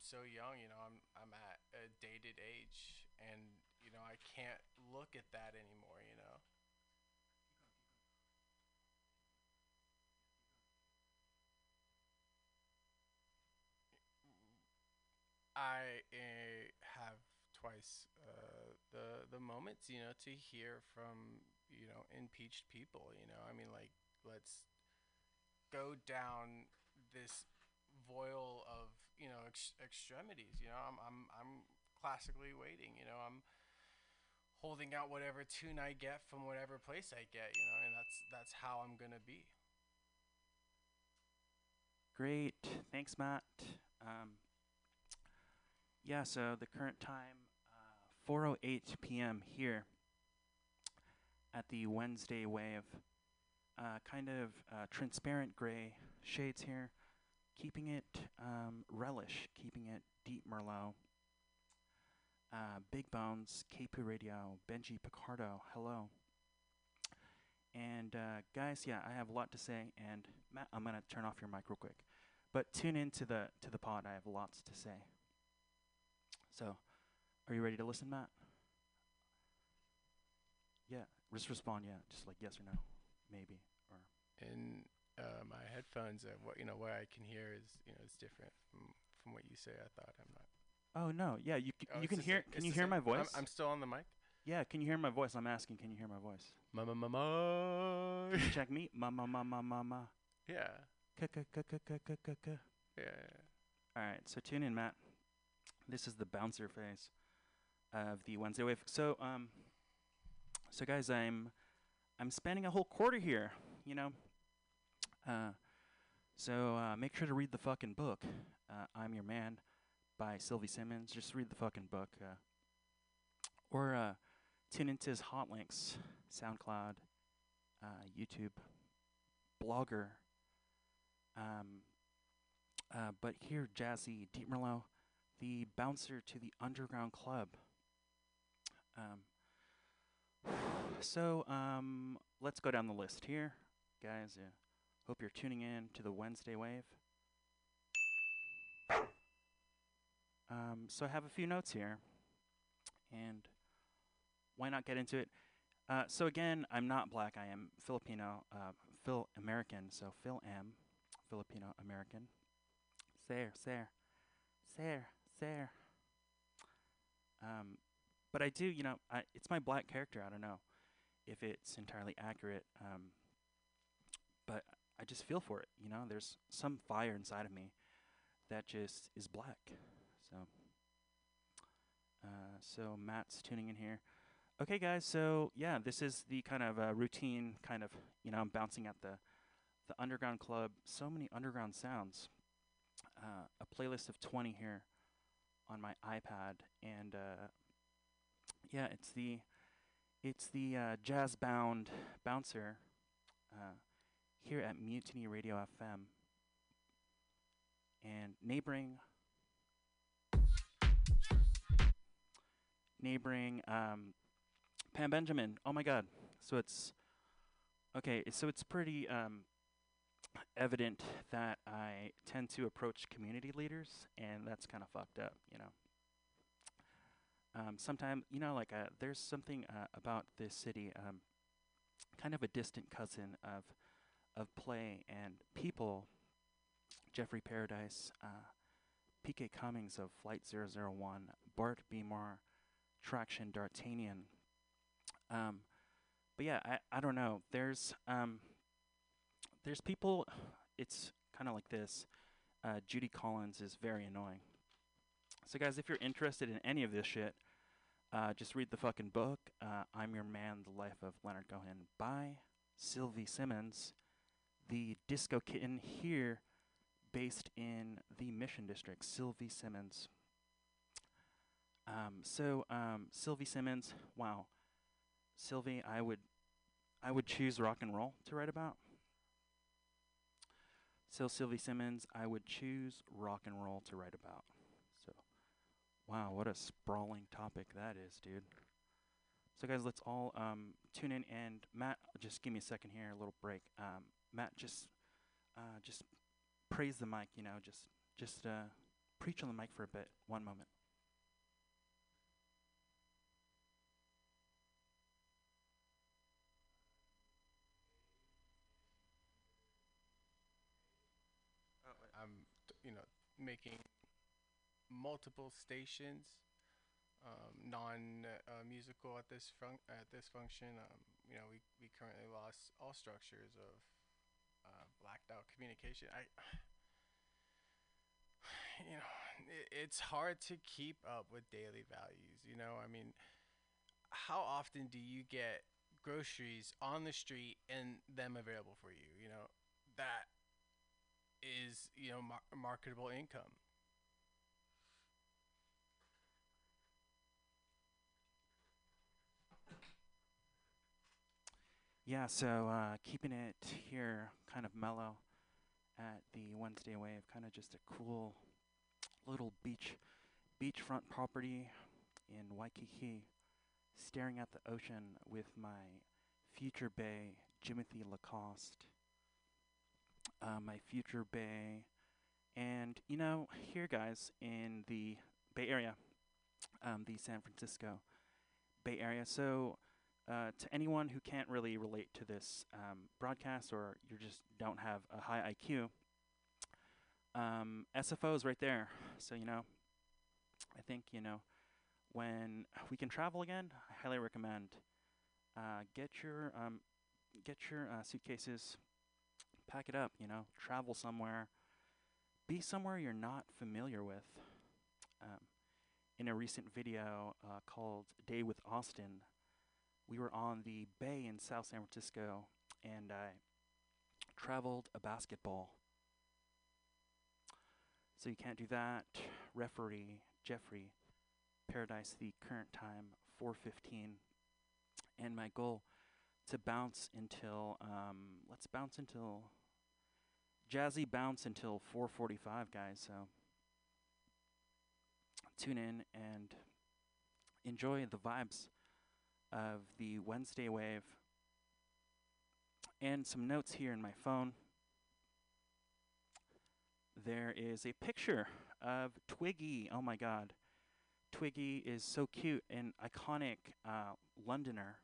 I'm so young, you know, I'm at a dated age, and, you know, I can't look at that anymore, you know. I have twice the moments, you know, to hear from, you know, impeached people, you know. I mean, like, let's go down this voil of, you know, extremities, you know. I'm classically waiting, you know. I'm holding out whatever tune I get from whatever place I get, you know, and that's how I'm going to be. Great. Thanks, Matt. Yeah, so the current time, 4:08 p.m. here at the Wednesday Wave. Kind of transparent gray shades here, keeping it relish, keeping it deep Merlot. Big Bones, KPU Radio, Benji Picardo, hello. And guys, yeah, I have a lot to say, and Matt, I'm gonna turn off your mic real quick, but tune into the pod. I have lots to say. So, are you ready to listen, Matt? Yeah, just respond. Yeah, just like yes or no, maybe or. In my headphones, what you know, what I can hear is, you know, it's different from what you say. I thought I'm not. Oh no! Yeah, you can hear. Can you hear my voice? I'm still on the mic. Yeah, can you hear my voice? I'm asking. Can you hear my voice? Ma ma ma ma. Check me. Ma ma ma ma ma ma. Yeah. Ka ka ka ka ka ka ka. Yeah. All right. So tune in, Matt. This is the bouncer phase of the Wednesday Wave. So, so guys, I'm spending a whole quarter here, you know. So make sure to read the fucking book. I'm Your Man by Sylvie Simmons. Just read the fucking book, or tune into his hot links, SoundCloud, YouTube, Blogger. But here, jazzy, deep Merlot. The bouncer to the underground club. So let's go down the list here, guys. Yeah. Hope you're tuning in to the Wednesday Wave. So I have a few notes here, and why not get into it? So again, I'm not black. I am Filipino, Phil American. So Phil M, Filipino American. There. But I do, you know, it's my black character. I don't know if it's entirely accurate, but I just feel for it, you know. There's some fire inside of me that just is black. So Matt's tuning in here. Okay, guys, so, yeah, this is the kind of routine kind of, you know, I'm bouncing at the underground club. So many underground sounds. A playlist of 20 here on my iPad, and yeah, it's the jazz bound bouncer here at Mutiny Radio FM and neighboring Pam Benjamin. Oh my God! So it's okay. So it's pretty. Evident that I tend to approach community leaders, and that's kind of fucked up, you know. Sometimes, you know, like there's something about this city, kind of a distant cousin of play and people. Jeffrey Paradise, P.K. Cummings of Flight 001, Bart Beemar, Traction D'Artagnan. But yeah, I don't know. There's people, it's kind of like this. Judy Collins is very annoying. So guys, if you're interested in any of this shit, just read the fucking book. I'm Your Man, The Life of Leonard Cohen by Sylvie Simmons, the disco kitten here based in the Mission District, Sylvie Simmons. Sylvie Simmons, wow. Sylvie, I would choose rock and roll to write about. So Sylvie Simmons, I would choose rock and roll to write about. So, wow, what a sprawling topic that is, dude. So guys, let's all tune in. And Matt, just give me a second here, a little break. Matt, just praise the mic, you know, just preach on the mic for a bit, one moment. Making multiple stations, non-musical at this function. We currently lost all structures of blacked out communication. It's hard to keep up with daily values. How often do you get groceries on the street and them available for you? That is marketable income. Yeah, so keeping it here kind of mellow at the Wednesday Wave, kind of just a cool little beachfront property in Waikiki, staring at the ocean with my future bae, Jimothy Lacoste. My future bae, and here, guys, in the Bay Area, the San Francisco Bay Area. So, to anyone who can't really relate to this broadcast, or you just don't have a high IQ, SFO is right there. So I think when we can travel again, I highly recommend get your suitcases. Pack it up, travel somewhere, be somewhere you're not familiar with. In a recent video called Day with Austin, we were on the bay in South San Francisco, and I traveled a basketball. So you can't do that. Referee Jeffrey Paradise, the current time, 4:15, and my goal to bounce until, Jazzy bounce until 4:45, guys, so tune in and enjoy the vibes of the Wednesday Wave. And some notes here in my phone. There is a picture of Twiggy. Oh my god. Twiggy is so cute, an iconic Londoner.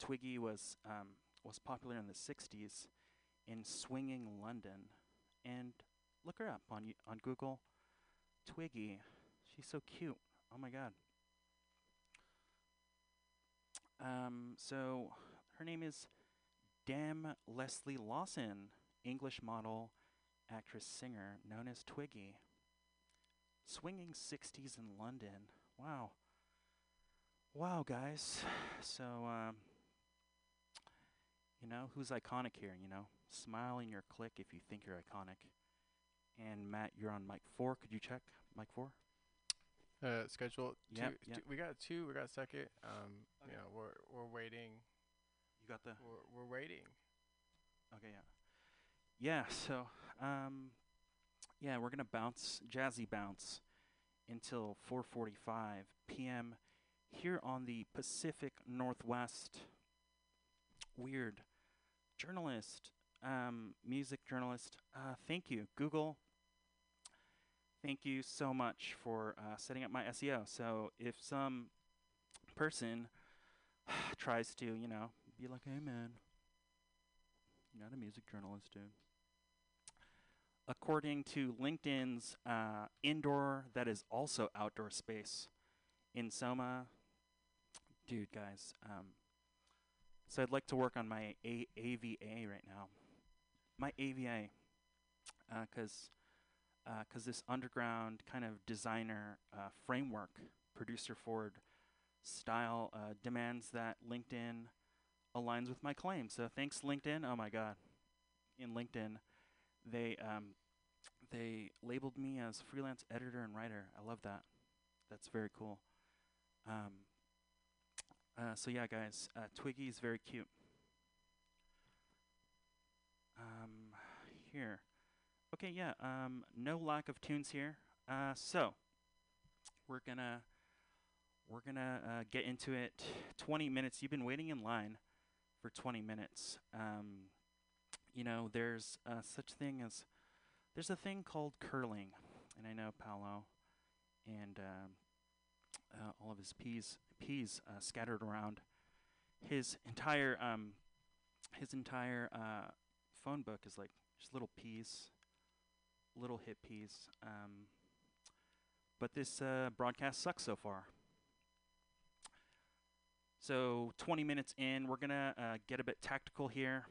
Twiggy was popular in the 60s in swinging London, and look her up on Google. Twiggy, she's so cute. Oh my god. So her name is Dame Leslie Lawson, English model, actress, singer, known as Twiggy. Swinging 60s in London. Wow. Wow, guys. So, who's iconic here, Smile in your click if you think you're iconic. And Matt, you're on mic 4. Could you check mic 4? Schedule. Yep, we got 2. We got second. Okay. We're waiting. You got the? We're waiting. Okay, yeah. Yeah, so, we're going to bounce, Jazzy bounce, until 4:45 p.m., here on the Pacific Northwest. Weird journalist, music journalist. Thank you, Google. Thank you so much for setting up my SEO. So if some person tries to, be like, hey man, you're not a music journalist, dude. According to LinkedIn's indoor, that is also outdoor space in Soma, dude, guys, so I'd like to work on my AVA right now. My AVA, because this underground kind of designer framework, producer forward style, demands that LinkedIn aligns with my claim. So thanks, LinkedIn. Oh my god, in LinkedIn, they labeled me as freelance editor and writer. I love that. That's very cool. So yeah, guys, Twiggy is very cute. Here. Okay, yeah, no lack of tunes here. So we're gonna get into it. 20 minutes. You've been waiting in line for 20 minutes. There's such thing as There's a thing called curling, and I know Paolo and all of his peas scattered around his entire phone book is like just little peas, little hit peas. But this broadcast sucks so far. So 20 minutes in, we're gonna get a bit tactical here.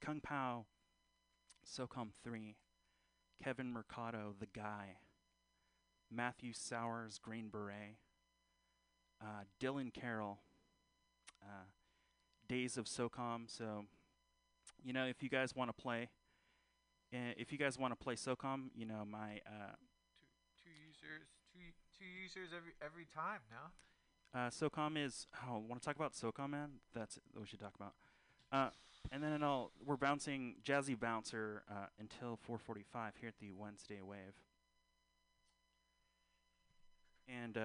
Kung Pao, SOCOM 3, Kevin Mercado, The Guy, Matthew Sowers, Green Beret, Dylan Carroll, Days of SOCOM. So, you know, if you guys want to play, SOCOM, you know, my two users every time now. SOCOM is. Oh, want to talk about SOCOM, man? That's what we should talk about. And then we're bouncing Jazzy Bouncer until 4:45 here at the Wednesday Wave. And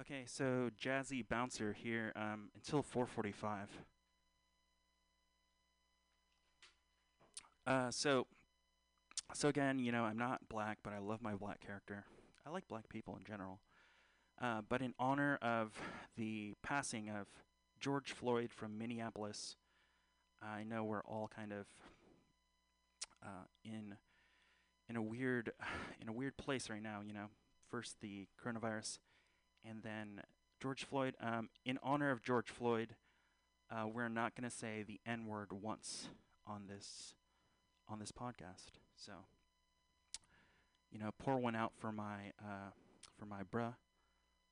okay, so Jazzy Bouncer here until 4:45. So again, you know, I'm not black, but I love my black character. I like black people in general. But in honor of the passing of George Floyd from Minneapolis, I know we're all kind of in a weird place right now. You know, first the coronavirus, and then George Floyd. In honor of George Floyd, we're not going to say the N-word once on this podcast. So, you know, pour one out for my bruh.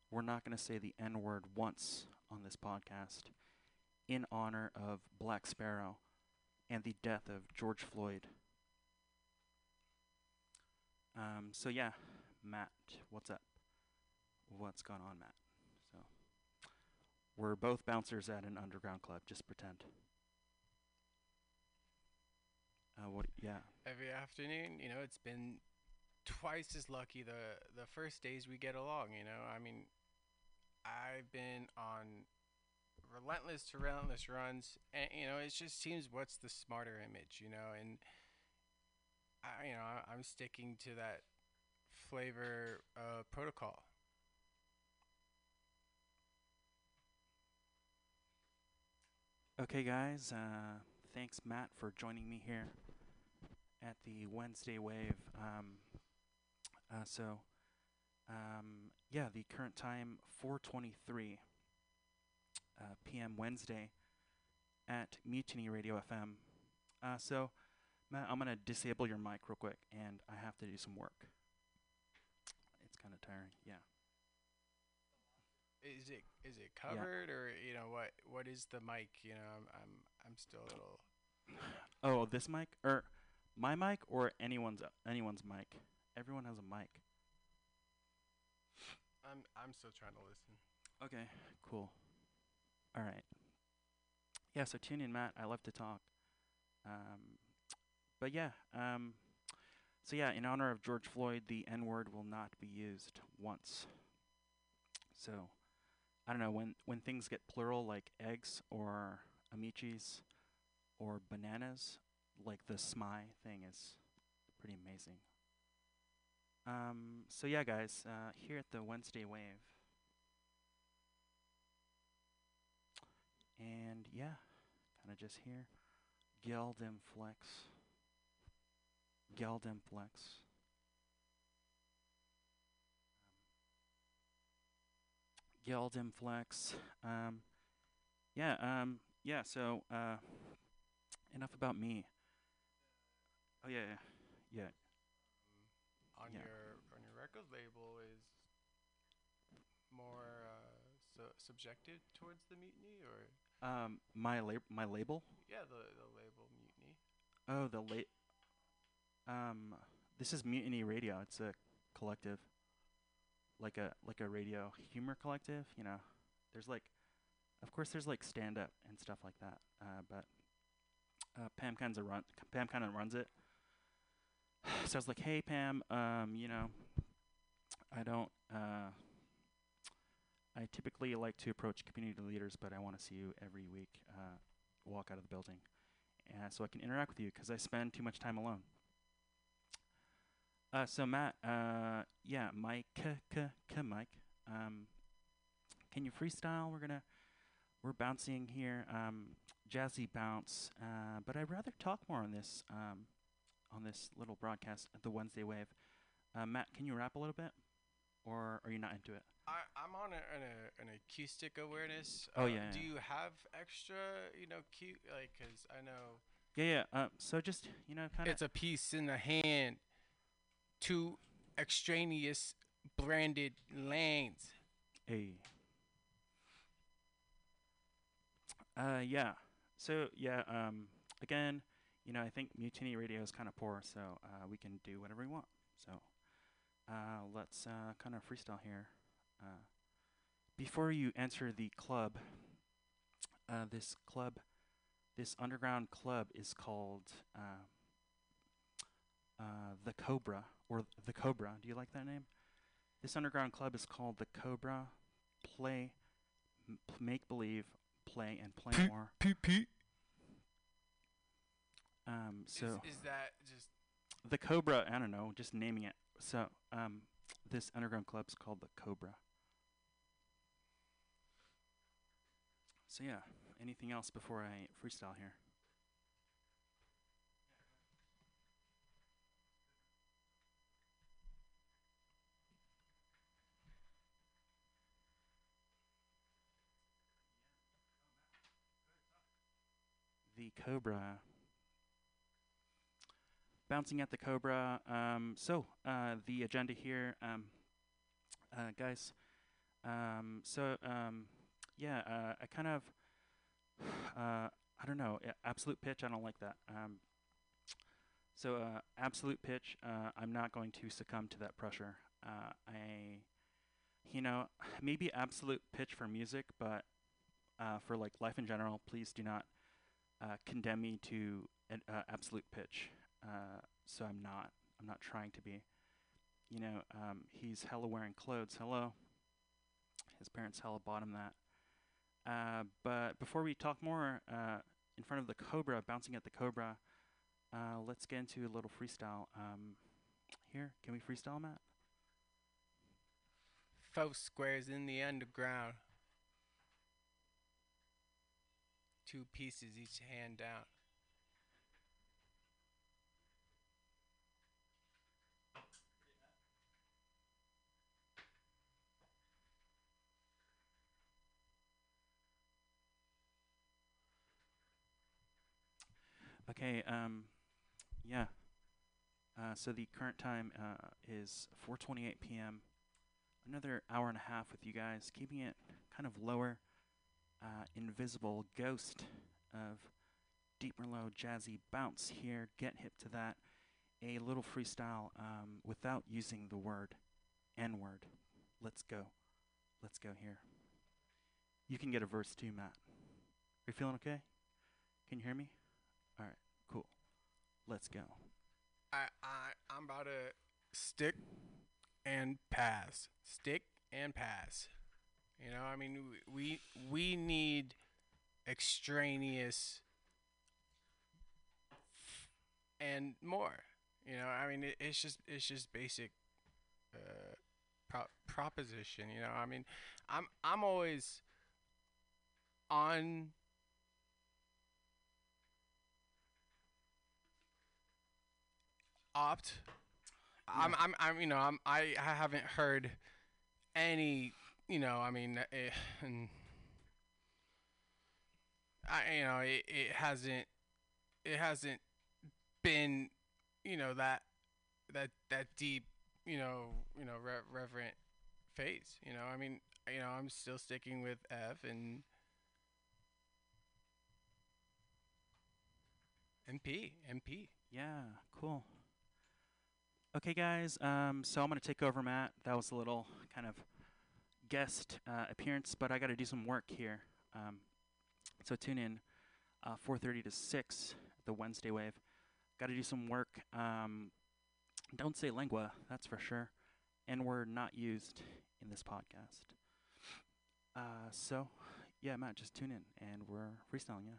We're not going to say the N-word once on this podcast in honor of Black Sparrow and the death of George Floyd. So yeah, Matt, what's up? What's going on, Matt? So we're both bouncers at an underground club. Just pretend. What? Yeah. Every afternoon, you know, it's been twice as lucky the first days we get along. You know, I mean, I've been on relentless runs, and you know, it just seems what's the smarter image, you know. And I, you know, I'm sticking to that flavor protocol. Okay, guys. Thanks, Matt, for joining me here at the Wednesday Wave. Yeah, the current time 4:23 p.m. Wednesday at Mutiny Radio FM. So, Matt, I'm gonna disable your mic real quick, and I have to do some work. It's kind of tiring. Yeah. Is it covered, yeah, or you know what is the mic? You know, I'm still a little. Oh, this mic or my mic or anyone's mic. Everyone has a mic. I'm still trying to listen. Okay, cool. All right. Yeah, so tune in, Matt. I love to talk. But yeah, so yeah, in honor of George Floyd, the N-word will not be used once. So, I don't know, when things get plural like eggs or amichis or bananas, like the SMI thing is pretty amazing. So yeah, guys, here at the Wednesday Wave. And yeah, kind of just here. Geldem Flex. Geldem Flex. Yeah, so enough about me. Oh yeah. On your record label is more subjected towards the mutiny, or my label? Yeah, the label Mutiny. Oh, the this is Mutiny Radio. It's a collective, like a radio humor collective. You know, there's like, of course, there's like stand up and stuff like that. But Pam kind of runs it. So I was like, "Hey Pam, you know, I don't, I typically like to approach community leaders, but I want to see you every week walk out of the building so I can interact with you because I spend too much time alone. So Matt, yeah, Mike, can you freestyle? We're bouncing here, jazzy bounce. But I'd rather talk more on this little broadcast at the Wednesday Wave. Matt, can you rap a little bit, or are you not into it? I'm on an acoustic awareness. Oh yeah. Do you have extra, cute like? Cause I know. Yeah. So just kind of. It's a piece in the hand. Two extraneous branded lanes. Hey. Yeah. So yeah. Again, I think Mutiny Radio is kind of poor, so we can do whatever we want. So let's kind of freestyle here. Before you enter the club, this underground club is called the Cobra, or the Cobra. Do you like that name? This underground club is called the Cobra. Play, make believe, play and play more. So is that just the Cobra? I don't know, just naming it. So this underground club's called the Cobra. So yeah, anything else before I freestyle here? The Cobra. Bouncing at the Cobra. The agenda here, guys. Yeah, I kind of, I don't know, absolute pitch, I don't like that. Absolute pitch, I'm not going to succumb to that pressure. Maybe absolute pitch for music, but for like life in general, please do not condemn me to absolute pitch. So I'm not trying to be, he's hella wearing clothes, hello. His parents hella bought him that. But before we talk more in front of the Cobra, bouncing at the Cobra, let's get into a little freestyle. Here, can we freestyle, Matt? Four squares in the underground. Two pieces each hand down. Okay, yeah, so the current time is 4:28 p.m. Another hour and a half with you guys, keeping it kind of lower, invisible ghost of deep and low jazzy bounce here, get hip to that, a little freestyle without using the word, N-word. Let's go here. You can get a verse too, Matt. Are you feeling okay? Can you hear me? All right, cool. Let's go. I'm about to stick and pass. Stick and pass. I mean, we need extraneous and more. I mean, it's just basic proposition. I mean, I'm always on. Opt. Yeah. I haven't heard any, it hasn't been, that deep, reverent phase, I mean, I'm still sticking with F and P. Yeah, cool. Okay, guys, so I'm going to take over, Matt. That was a little kind of guest appearance, but I got to do some work here. So tune in 4:30 to 6, the Wednesday Wave. Got to do some work. Don't say lengua, that's for sure. And we're not used in this podcast. So, yeah, Matt, just tune in, and we're freestyling, yeah.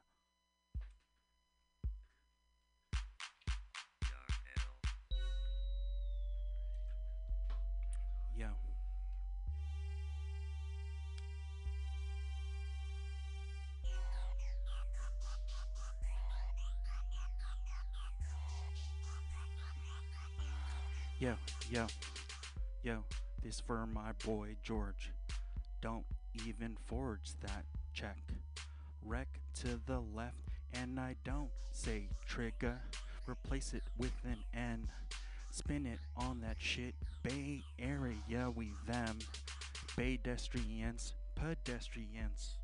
Yo, this for my boy George. Don't even forge that check. Wreck to the left, and I don't say trigger. Replace it with an N. Spin it on that shit. Bay Area, we them. Pedestrians, pedestrians.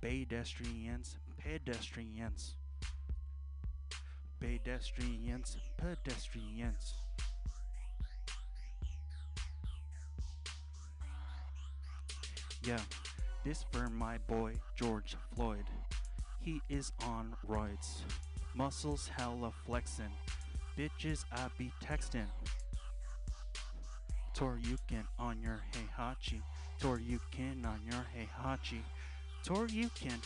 Pedestrians, pedestrians. Pedestrians, pedestrians. Yeah, this for my boy George Floyd. He is on roids. Muscles hella flexin'. Bitches I be textin'. Toryukin on your heihachi. Toryukin on your heihachi. Toryukin.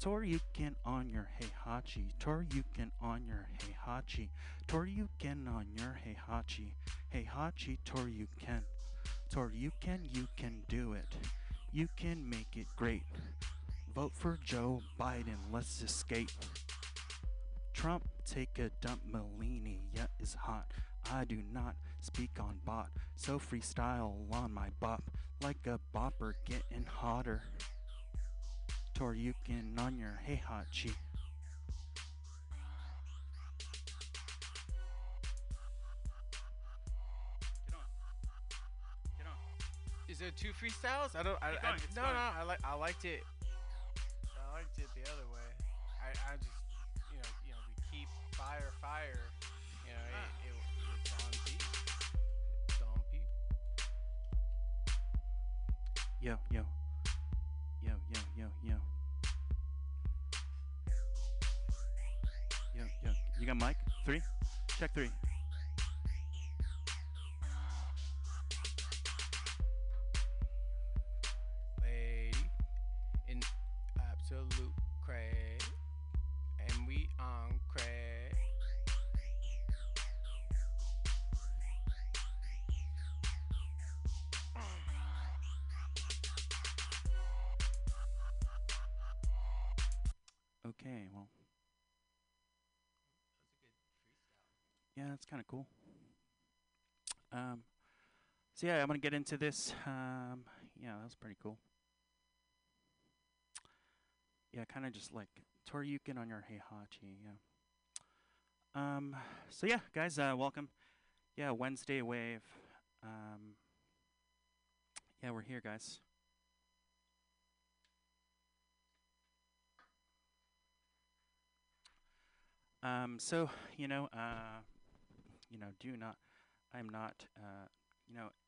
Toryukin on your heihachi. Toryukin on your heihachi. Toryukin on your heihachi. Heihachi Toryukin. Toryukin, you can do it. You can make it great. Vote for Joe Biden, let's escape. Trump, take a dump, Melania is hot. I do not speak on bot, so freestyle on my bop. Like a bopper getting hotter. Toryukin on your heihachi. Is there two freestyles? I don't. I liked it the other way. I just, you know, we keep fire. You know, it's on beat. It's on beat. Yo. You got mic? 3. Check 3. Absolute crack, and we on crack. Okay, well, that's a good freestyle. Yeah, that's kind of cool. So yeah, I'm gonna get into this. Yeah, that was pretty cool. Yeah, kind of just like Toryukin on your heihachi, yeah. So yeah, guys, welcome. Yeah, Wednesday Wave. Yeah, we're here, guys. So, do not, I'm not,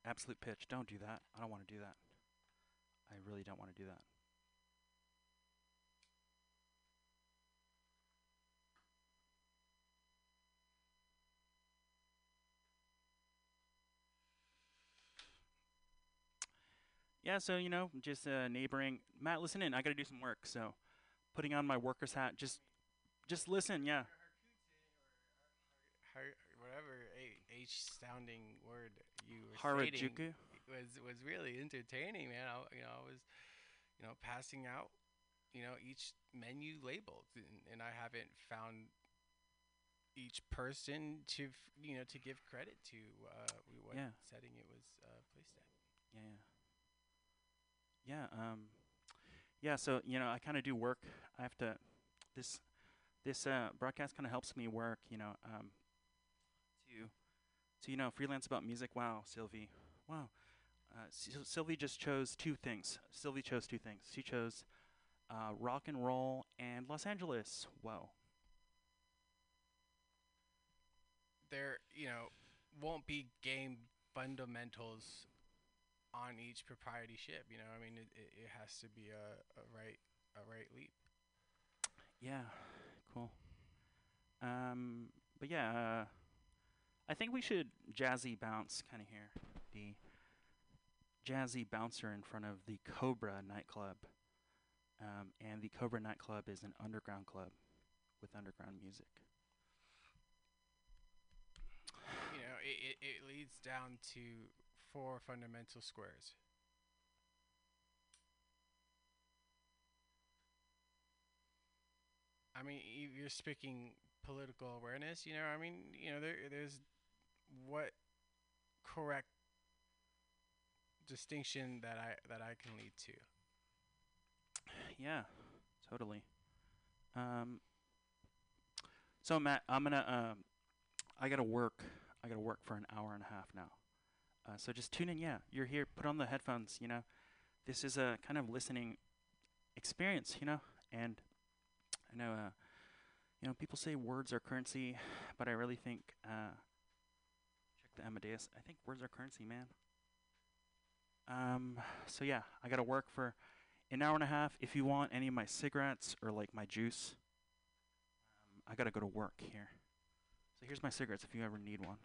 absolute pitch. Don't do that. I don't want to do that. I really don't want to do that. Yeah, so, just neighboring. Matt, listen in. I got to do some work, so putting on my worker's hat. Just listen, yeah. Whatever H-sounding word you were stating was really entertaining, man. I was, passing out, each menu labeled, and I haven't found each person to give credit to what setting it was placed at. Yeah. Yeah, so, I kind of do work. I have to, this broadcast kind of helps me work, to freelance about music. Wow, Sylvie. Wow. Sylvie just chose 2 things. Sylvie chose 2 things. She chose rock and roll and Los Angeles. Wow. There, won't be game fundamentals on each propriety ship, I mean, it has to be a right leap. Yeah, cool. But yeah, I think we should jazzy bounce kind of here. D. jazzy bouncer in front of the Cobra nightclub. And the Cobra nightclub is an underground club with underground music. You know, it leads down to four fundamental squares. I mean, you're speaking political awareness, you know, I mean, you know, there's what correct distinction that I can lead to. Yeah, totally. So Matt, I gotta work for an hour and a half now. So just tune in. Yeah, you're here. Put on the headphones. You know, this is a kind of listening experience. You know, and I know, you know, people say words are currency, but I really think, check the Amadeus. I think words are currency, man. So yeah, I gotta work for an hour and a half. If you want any of my cigarettes or like my juice, I gotta go to work here. So here's my cigarettes if you ever need one.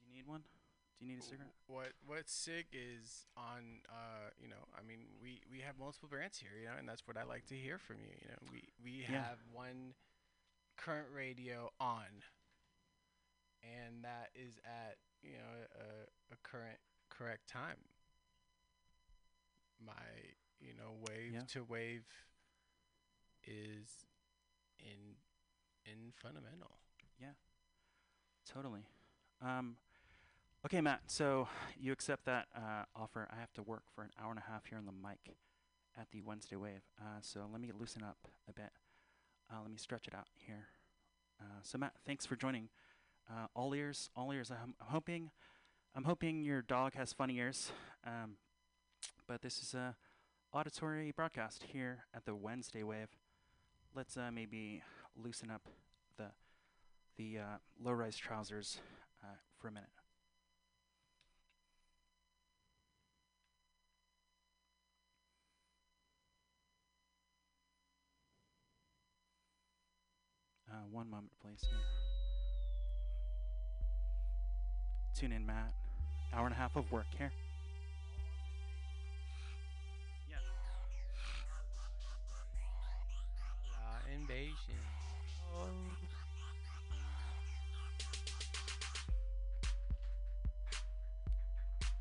Do you need one? Do you need a cigarette? What cig is on? You know, I mean, we have multiple brands here, you know, and that's what I like to hear from you. You know, we yeah. have one current radio on, and that is at, you know, a current correct time. My, you know, wave yeah. to wave is in fundamental. Yeah, totally. Okay, Matt, so you accept that offer. I have to work for an hour and a half here on the mic at the Wednesday Wave. So let me loosen up a bit. Let me stretch it out here. So Matt, thanks for joining. All ears, all ears. I'm hoping your dog has funny ears. But this is a auditory broadcast here at the Wednesday Wave. Let's maybe loosen up the low-rise trousers for a minute. One moment, please. Here. Tune in, Matt. Hour and a half of work here. Yeah. Invasion. Oh.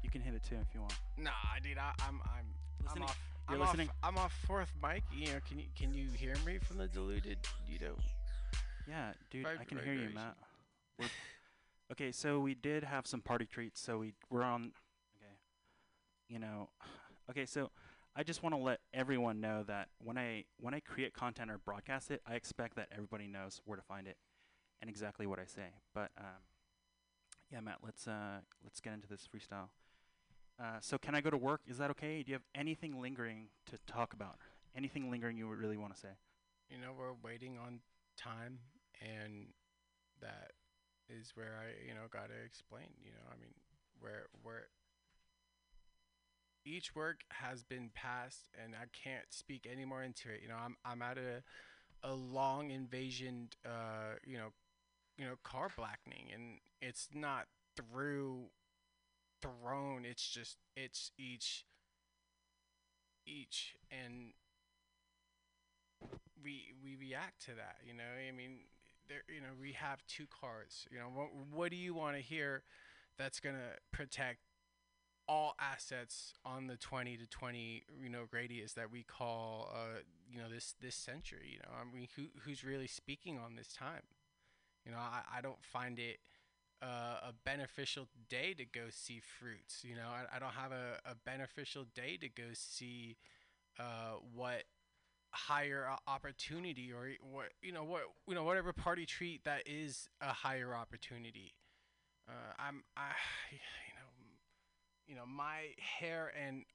You can hit it too if you want. Nah, dude, I'm listening. I'm off. You're I'm listening. Off, I'm off fourth mic. You know, can you hear me from the diluted? You know. Yeah, dude, I can hear you, Matt. Okay, so we did have some party treats, so we're on. Okay, you know. Okay, so I just want to let everyone know that when I create content or broadcast it, I expect that everybody knows where to find it and exactly what I say. But yeah, Matt, let's get into this freestyle. So can I go to work? Is that okay? Do you have anything lingering to talk about? Anything lingering you would really want to say? You know, we're waiting on time, and that is where I, you know, gotta explain, you know, I mean, where each work has been passed, and I can't speak any more into it. You know, I'm at a long invasion, you know, car blackening, and it's not thrown. It's just, it's each, and we react to that, you know. I mean, there, you know, we have two cars. You know, what do you want to hear? That's gonna protect all assets on the 20 to 20, you know, radius that we call, you know, this century. You know, I mean, who's really speaking on this time? You know, I don't find it a beneficial day to go see Fruits. You know, I don't have a beneficial day to go see what higher opportunity, or what whatever party treat that is a higher opportunity. You know my hair and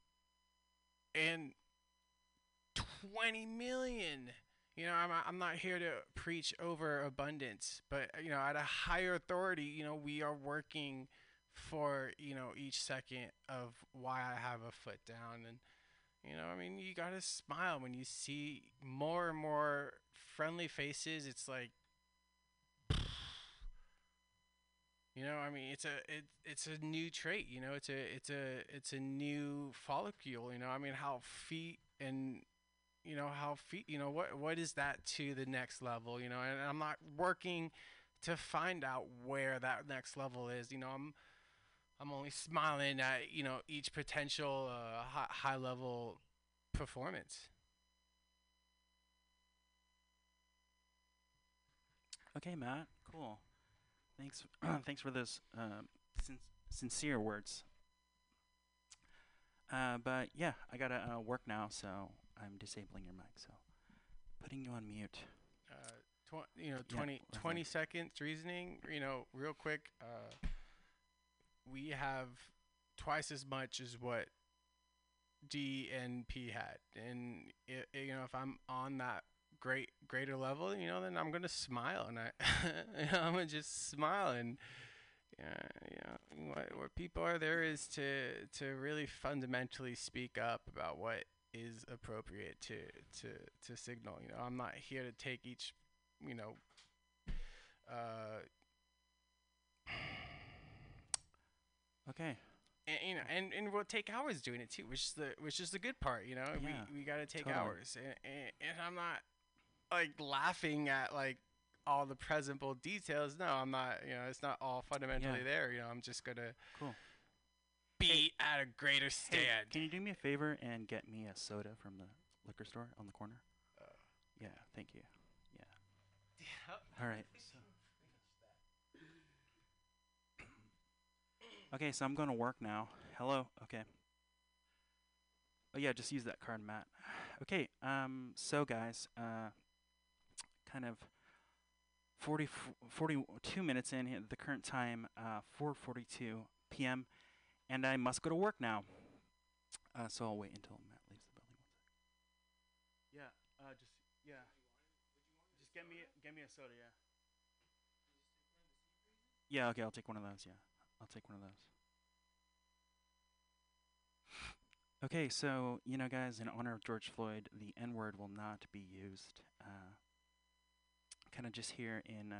20 million. You know, I'm not here to preach over abundance, but you know, at a higher authority, you know, we are working for, you know, each second of why I have a foot down. And you know, I mean, you gotta smile when you see more and more friendly faces. It's like, You know, I mean, it's a new trait. You know, it's a new follicle. You know, I mean, how feet, what is that to the next level? You know, and I'm not working to find out where that next level is. You know, I'm only smiling at, you know, each potential high level performance. Okay, Matt. Cool. Thanks. Thanks for those sincere words. But yeah, I gotta work now, so I'm disabling your mic. So, putting you on mute. 20 seconds reasoning. You know, real quick. We have twice as much as what D and P had, and you know, if I'm on that greater level, you know, then I'm gonna smile, and I'm gonna just smile, and yeah. What people are there is to really fundamentally speak up about what is appropriate to signal. You know, I'm not here to take each, you know, okay. And we'll take hours doing it too, which is the good part. You know, yeah, we gotta take totally. Hours, and I'm not, like, laughing at, like, all the presentable details. No, I'm not, you know, it's not all fundamentally there. You know, I'm just gonna be at a greater stand. Hey, can you do me a favor and get me a soda from the liquor store on the corner? Yeah, thank you. Yeah. All right. Okay, so I'm going to work now. Hello. Okay. Oh yeah, just use that card, Matt. Okay, so guys, kind of 42 minutes in at the current time, 4:42 p.m., and I must go to work now. So I'll wait until Matt leaves the building. 1 second. Yeah, just get me a soda, yeah. Yeah, okay, I'll take one of those, yeah. I'll take one of those. Okay, so, you know, guys, in honor of George Floyd, the N-word will not be used. Kind of just here in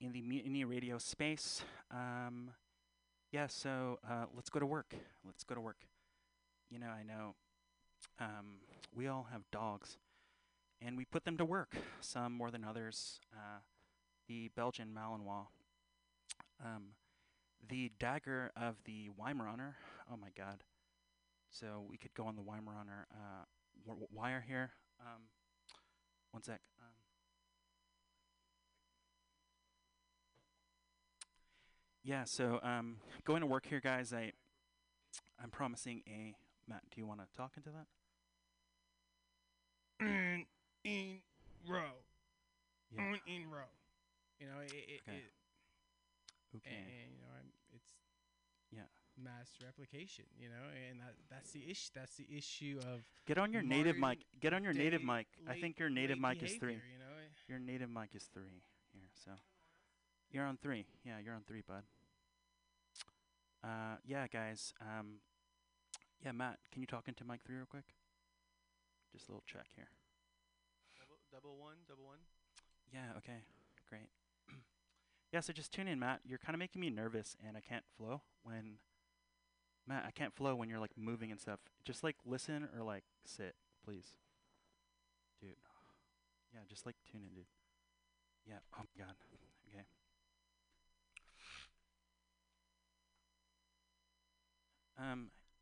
the Mutiny Radio space. Yeah, so let's go to work. Let's go to work. You know, I know we all have dogs, and we put them to work, some more than others. The Belgian Malinois. The dagger of the Weimaraner. Oh, my God. So we could go on the Weimaraner wire here. 1 sec. Yeah, so going to work here, guys. I'm promising a... Matt, do you want to talk into that? In row. Yeah. On in row. You know, okay. And you know, it's... Yeah. Mass replication, you know, and that's the issue of get on your native mic. Get on your native mic. I think your native mic is 3. You know? Your native mic is 3 here, so you're on 3. Yeah, you're on 3, bud. Yeah, guys. Yeah, Matt, can you talk into mic 3 real quick? Just a little check here. Double one. Yeah. Okay. Great. Yeah. So just tune in, Matt. You're kind of making me nervous, and I can't flow when. Matt, I can't flow when you're, like, moving and stuff. Just, like, listen or, like, sit, please. Dude. Yeah, just, like, tune in, dude. Yeah, oh, my God. Okay.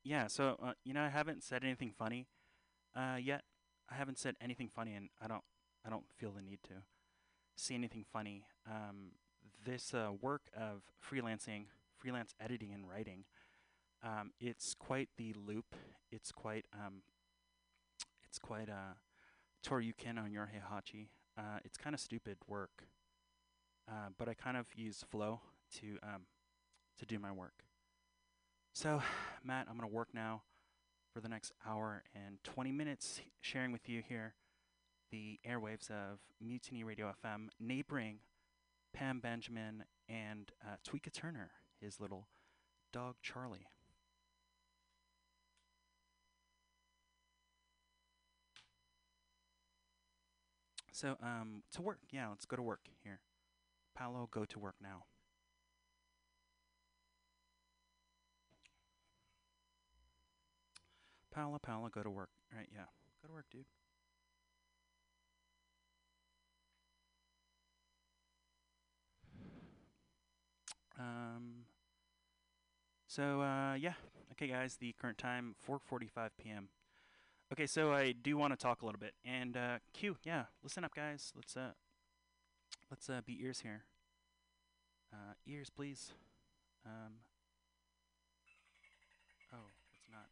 Yeah, so, you know, I haven't said anything funny yet. I haven't said anything funny, and I don't feel the need to say anything funny. This work of freelance editing and writing, it's quite the loop. It's quite Toryuken on your Heihachi. It's kind of stupid work, but I kind of use flow to do my work. So, Matt, I'm gonna work now for the next hour and 20 minutes, sharing with you here the airwaves of Mutiny Radio FM, neighboring Pam Benjamin and Tweeka Turner, his little dog Charlie. So, to work. Yeah, let's go to work here. Paolo, go to work now. Pala, Pala, go to work. All right, yeah. Go to work, dude. Yeah. Okay, guys, the current time, 4:45 p.m. Okay, so I do want to talk a little bit. And Q, yeah, listen up, guys. Let's be ears here. Ears, please. Oh, it's not.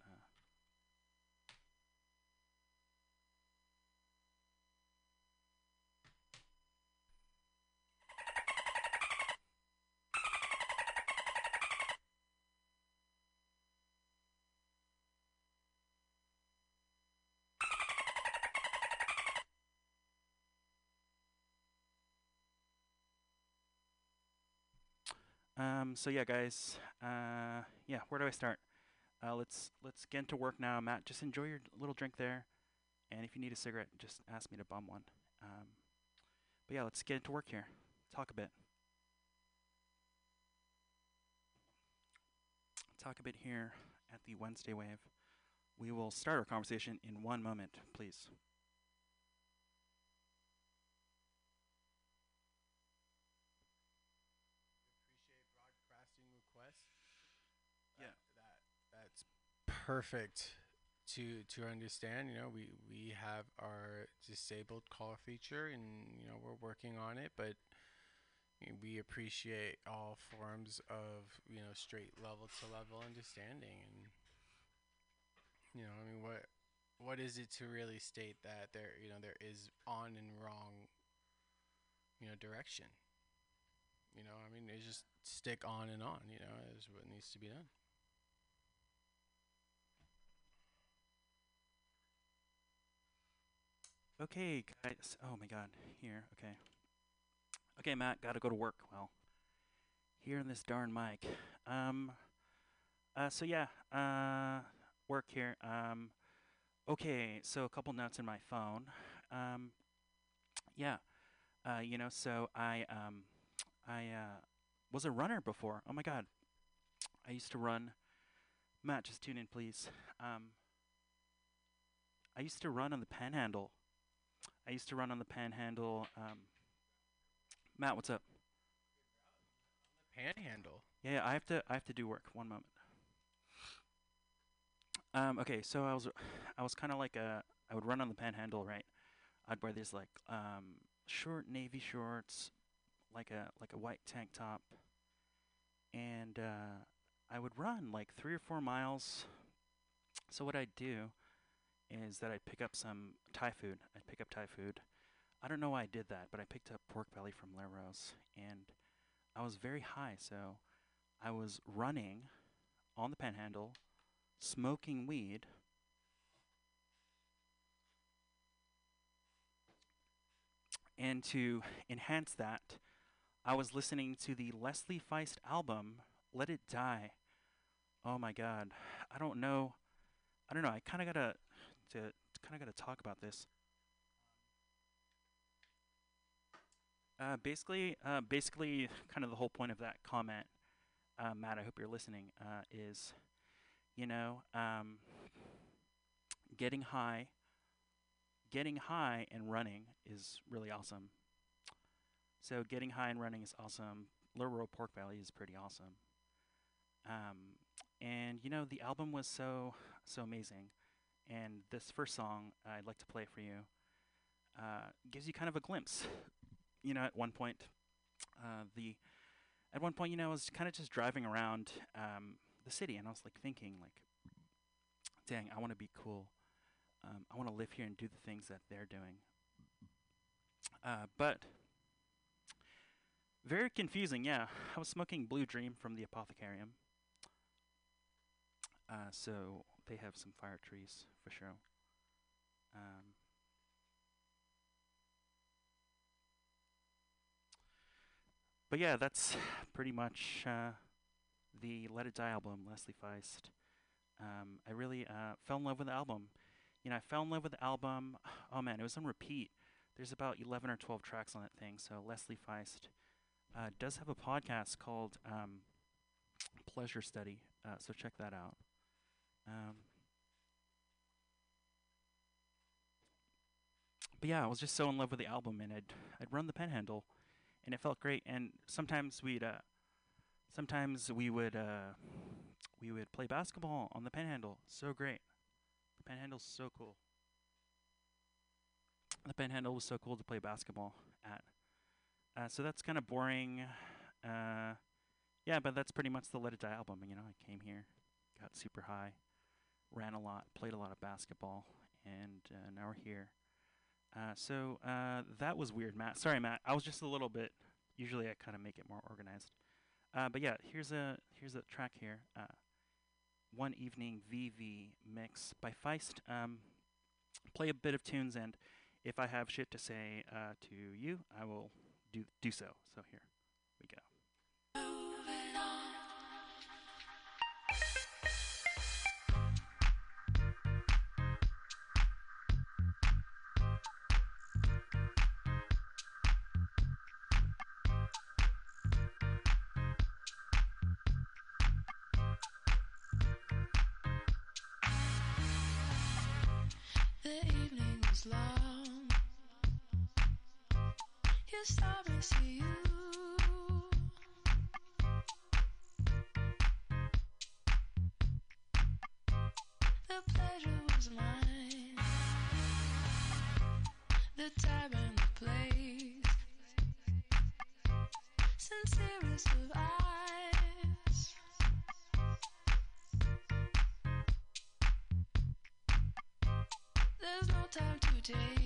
So yeah, guys. Yeah, where do I start? Let's get into work now, Matt. Just enjoy your little drink there, and if you need a cigarette, just ask me to bum one. But yeah, let's get into work here. Talk a bit. Talk a bit here at the Wednesday Wave. We will start our conversation in one moment, please. Perfect to understand. You know, we have our disabled call feature, and you know we're working on it. But we appreciate all forms of, you know, straight level to level understanding. And you know, I mean, what is it to really state that there, you know, there is on and wrong, you know, direction. You know, I mean, they just stick on and on. You know, is what needs to be done. Okay, guys. Oh my God. Here. Okay. Okay, Matt. Gotta go to work. Well, here in this darn mic. So yeah. Work here. Okay. So a couple notes in my phone. Yeah. You know. So I was a runner before. Oh my God. I used to run. Matt, just tune in, please. I used to run on the Panhandle. I used to run on the Panhandle. Matt, what's up? Panhandle. Yeah, I have to do work. One moment. Okay, so I was kind of like I would run on the Panhandle, right? I'd wear these like short navy shorts, like a white tank top, and I would run like 3 or 4 miles. So what I'd do is that I'd pick up some Thai food. I'd pick up Thai food. I don't know why I did that, but I picked up pork belly from Leros, and I was very high, so I was running on the Panhandle, smoking weed, and to enhance that, I was listening to the Leslie Feist album, Let It Die. Oh my God, I don't know, I kind of got to talk about this. Basically, kind of the whole point of that comment, Matt, I hope you're listening, is, you know, getting high and running is really awesome. So getting high and running is awesome. Little Pork Belly is pretty awesome. And, you know, the album was so amazing. And this first song I'd like to play for you gives you kind of a glimpse. You know, at one point, you know, I was kind of just driving around the city, and I was like thinking, like, dang, I want to be cool. I want to live here and do the things that they're doing. But very confusing, yeah. I was smoking Blue Dream from the Apothecarium. So they have some fire trees for sure. But yeah, that's pretty much the Let It Die album, Leslie Feist. I really fell in love with the album. You know, I fell in love with the album. Oh man, it was on repeat. There's about 11 or 12 tracks on that thing. So Leslie Feist does have a podcast called Pleasure Study. So check that out. But yeah, I was just so in love with the album, and I'd run the pen handle, and it felt great. And sometimes we would play basketball on the pen handle. So great. The pen handle's so cool. The pen handle was so cool to play basketball at. So that's kind of boring. Yeah, but that's pretty much the Let It Die album. You know, I came here, got super high, ran a lot, played a lot of basketball, and now we're here. So that was weird, Matt. Sorry, Matt. I was just a little bit. Usually, I kind of make it more organized. But yeah, here's a track here. One Evening VV Mix by Feist. Play a bit of tunes, and if I have shit to say to you, I will do so. So here we go. The evening is long. Your star brings to you. The pleasure was mine. The time and the place. Sincerest of eyes. There's no time to take.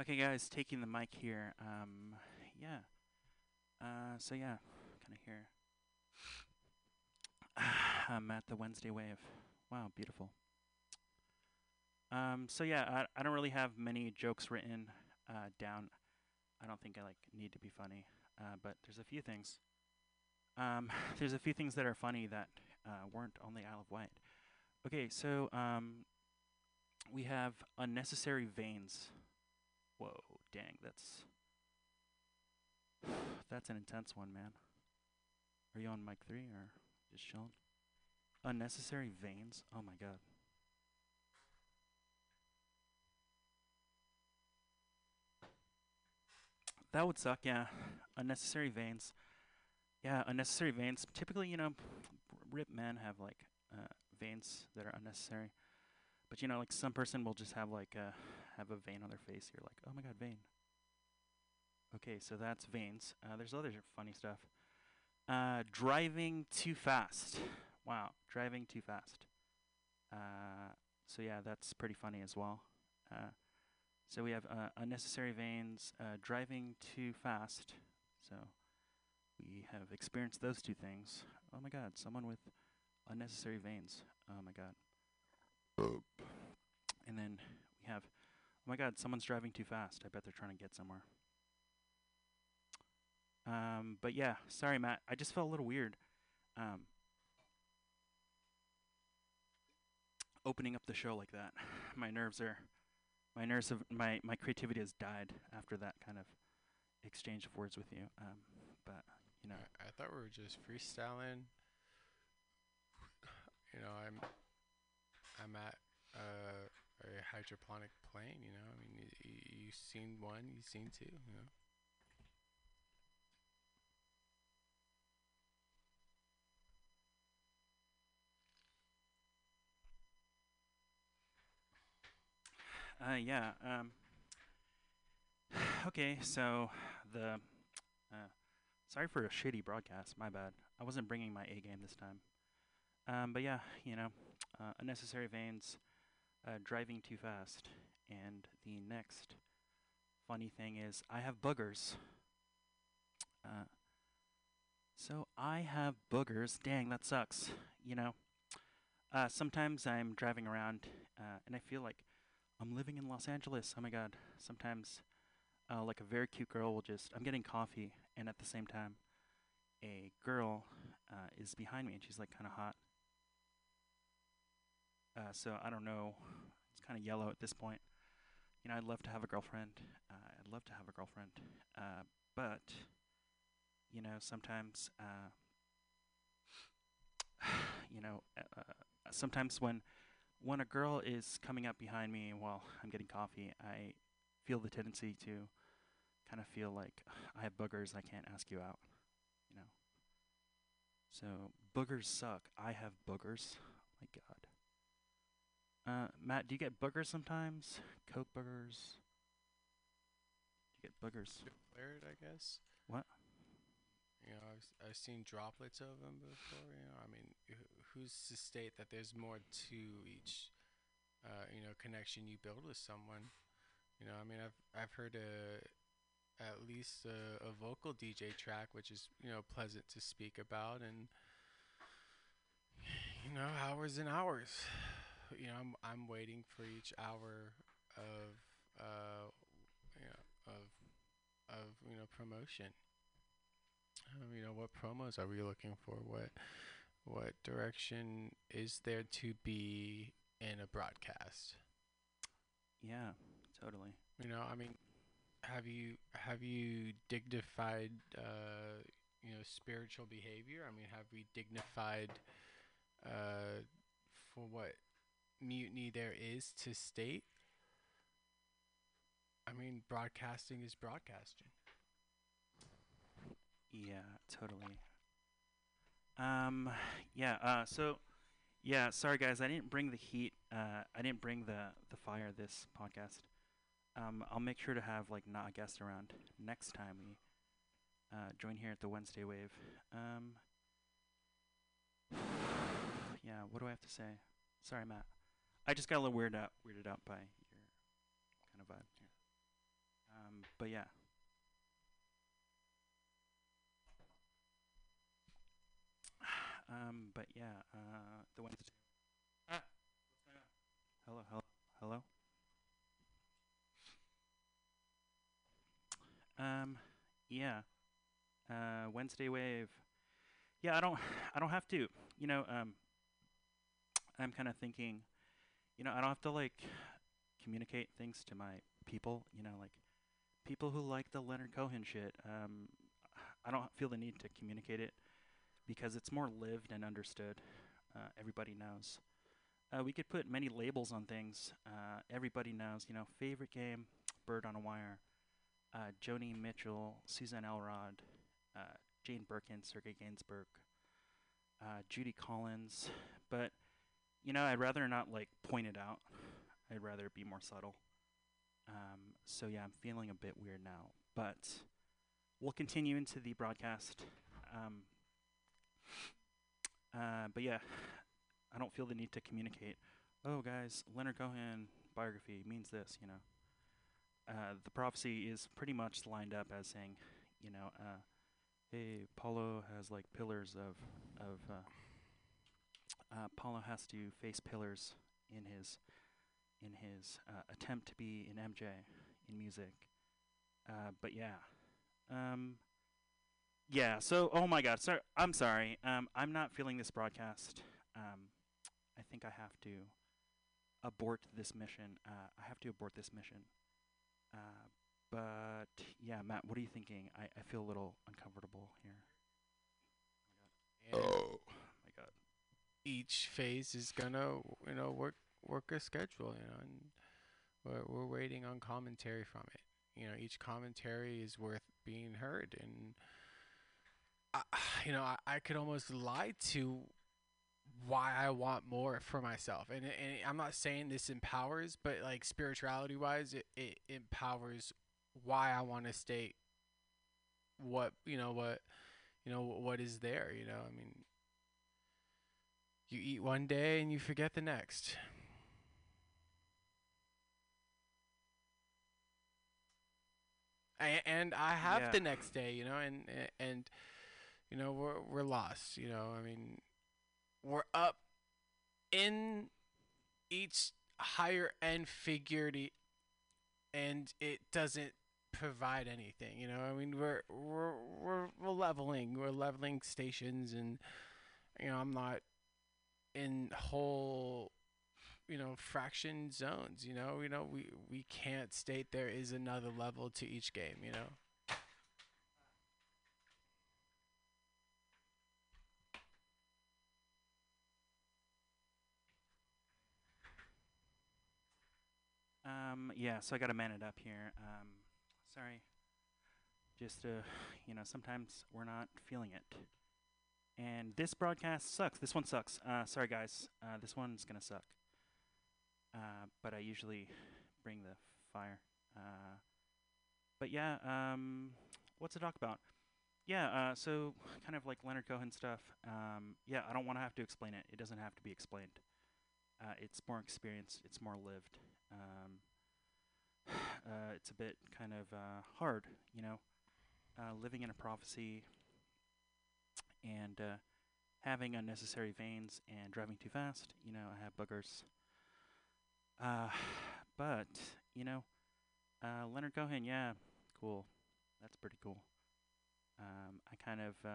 Okay, guys, taking the mic here. Yeah. So yeah, kind of here. I'm at the Wednesday Wave. Wow, beautiful. So yeah, I don't really have many jokes written down. I don't think I need to be funny, but there's a few things. There's a few things that are funny that weren't on the Isle of Wight. Okay, so we have unnecessary veins. Whoa, dang, that's an intense one, man. Are you on mic 3 or just chilling? Unnecessary veins? Oh, my God. That would suck, yeah. Unnecessary veins. Yeah, unnecessary veins. Typically, you know, rip men have, veins that are unnecessary. But, you know, some person will just have, have a vein on their face. You're like, oh my God, vein. Okay, so that's veins. There's other funny stuff. Driving too fast. Wow, driving too fast. So yeah, that's pretty funny as well. So we have unnecessary veins, driving too fast. So we have experienced those two things Oh my God, someone with unnecessary veins. Oh my God. And then we have, oh my God, someone's driving too fast. I bet they're trying to get somewhere. But yeah, sorry, Matt. I just felt a little weird opening up the show like that. My creativity has died after that kind of exchange of words with you. But you know, I thought we were just freestyling. You know, I'm at a hydroponic plane. You know, I mean, you've seen one, you've seen two. You know. Yeah. Okay, so the sorry for a shitty broadcast. My bad. I wasn't bringing my A game this time. But yeah, you know, unnecessary veins, driving too fast, and the next funny thing is I have boogers. So I have boogers. Dang, that sucks. You know, sometimes I'm driving around and I feel like I'm living in Los Angeles. Oh my God. Sometimes, like a very cute girl will just, I'm getting coffee, and at the same time, a girl is behind me, and she's like kind of hot. So I don't know. It's kind of yellow at this point. You know, I'd love to have a girlfriend. But, you know, sometimes, you know, sometimes when a girl is coming up behind me while I'm getting coffee, I feel the tendency to kind of feel like I have boogers, I can't ask you out, you know. So boogers suck. I have boogers. Oh my God. Matt, do you get boogers sometimes? Coke boogers? Do you get boogers? Declared, I guess. What? You know, I've seen droplets of them before. You know, I mean, who's to state that there's more to each, you know, connection you build with someone? You know, I mean, I've heard at least a vocal DJ track, which is, you know, pleasant to speak about, and you know, hours and hours. You know, I'm waiting for each hour of you know, of you know, promotion. You know, what promos are we looking for? What direction is there to be in a broadcast? Yeah, totally. You know, I mean, have you dignified you know, spiritual behavior? I mean, have we dignified for what mutiny there is to state? I mean, broadcasting is broadcasting. Yeah, totally. Yeah. So, yeah. Sorry, guys. I didn't bring the heat. I didn't bring the fire this podcast. I'll make sure to have like not a guest around next time we join here at the Wednesday Wave. Yeah. What do I have to say? Sorry, Matt. I just got a little weirded out by your kind of vibe here. But yeah. But yeah, the Wednesday. Ah, what's going on? Hello. Yeah. Wednesday Wave. Yeah, I don't have to. You know, I'm kind of thinking, you know, I don't have to like communicate things to my people. You know, like people who like the Leonard Cohen shit. I don't feel the need to communicate it, because it's more lived and understood. Everybody knows. We could put many labels on things. Everybody knows, you know, favorite game, Bird on a Wire, Joni Mitchell, Suzanne Elrod, Jane Birkin, Sergei Gainsbourg, Judy Collins. But, you know, I'd rather not, like, point it out. I'd rather be more subtle. So, yeah, I'm feeling a bit weird now. But we'll continue into the broadcast. But yeah, I don't feel the need to communicate, oh guys, Leonard Cohen biography means this, you know. The prophecy is pretty much lined up as saying, you know, Paulo has like pillars of Paulo has to face pillars in his attempt to be an MJ in music. So, oh my God, sir, I'm sorry. I'm not feeling this broadcast. I think I have to abort this mission. But yeah, Matt, what are you thinking? I feel a little uncomfortable here. Oh my God. Each phase is gonna, work a schedule, and we're waiting on commentary from it. Each commentary is worth being heard, and I could almost lie to why I want more for myself, and I'm not saying this empowers, but like spirituality wise, it empowers why I want to state what is there. I mean, you eat one day and you forget the next. And I have the next day, and we're lost, I mean, we're up in each higher end figurity, and it doesn't provide anything, I mean, we're leveling stations, and I'm not in whole fraction zones. We can't state there is another level to each game. So I gotta man it up here. Sorry. Just sometimes we're not feeling it. And this broadcast sucks. This one sucks. Sorry guys. This one's gonna suck. But I usually bring the fire. What's to talk about? So kind of like Leonard Cohen stuff. I don't want to have to explain it. It doesn't have to be explained. It's more experienced. It's more lived. It's a bit kind of hard, living in a prophecy and having unnecessary veins and driving too fast. I have buggers. But, Leonard Cohen, cool. That's pretty cool.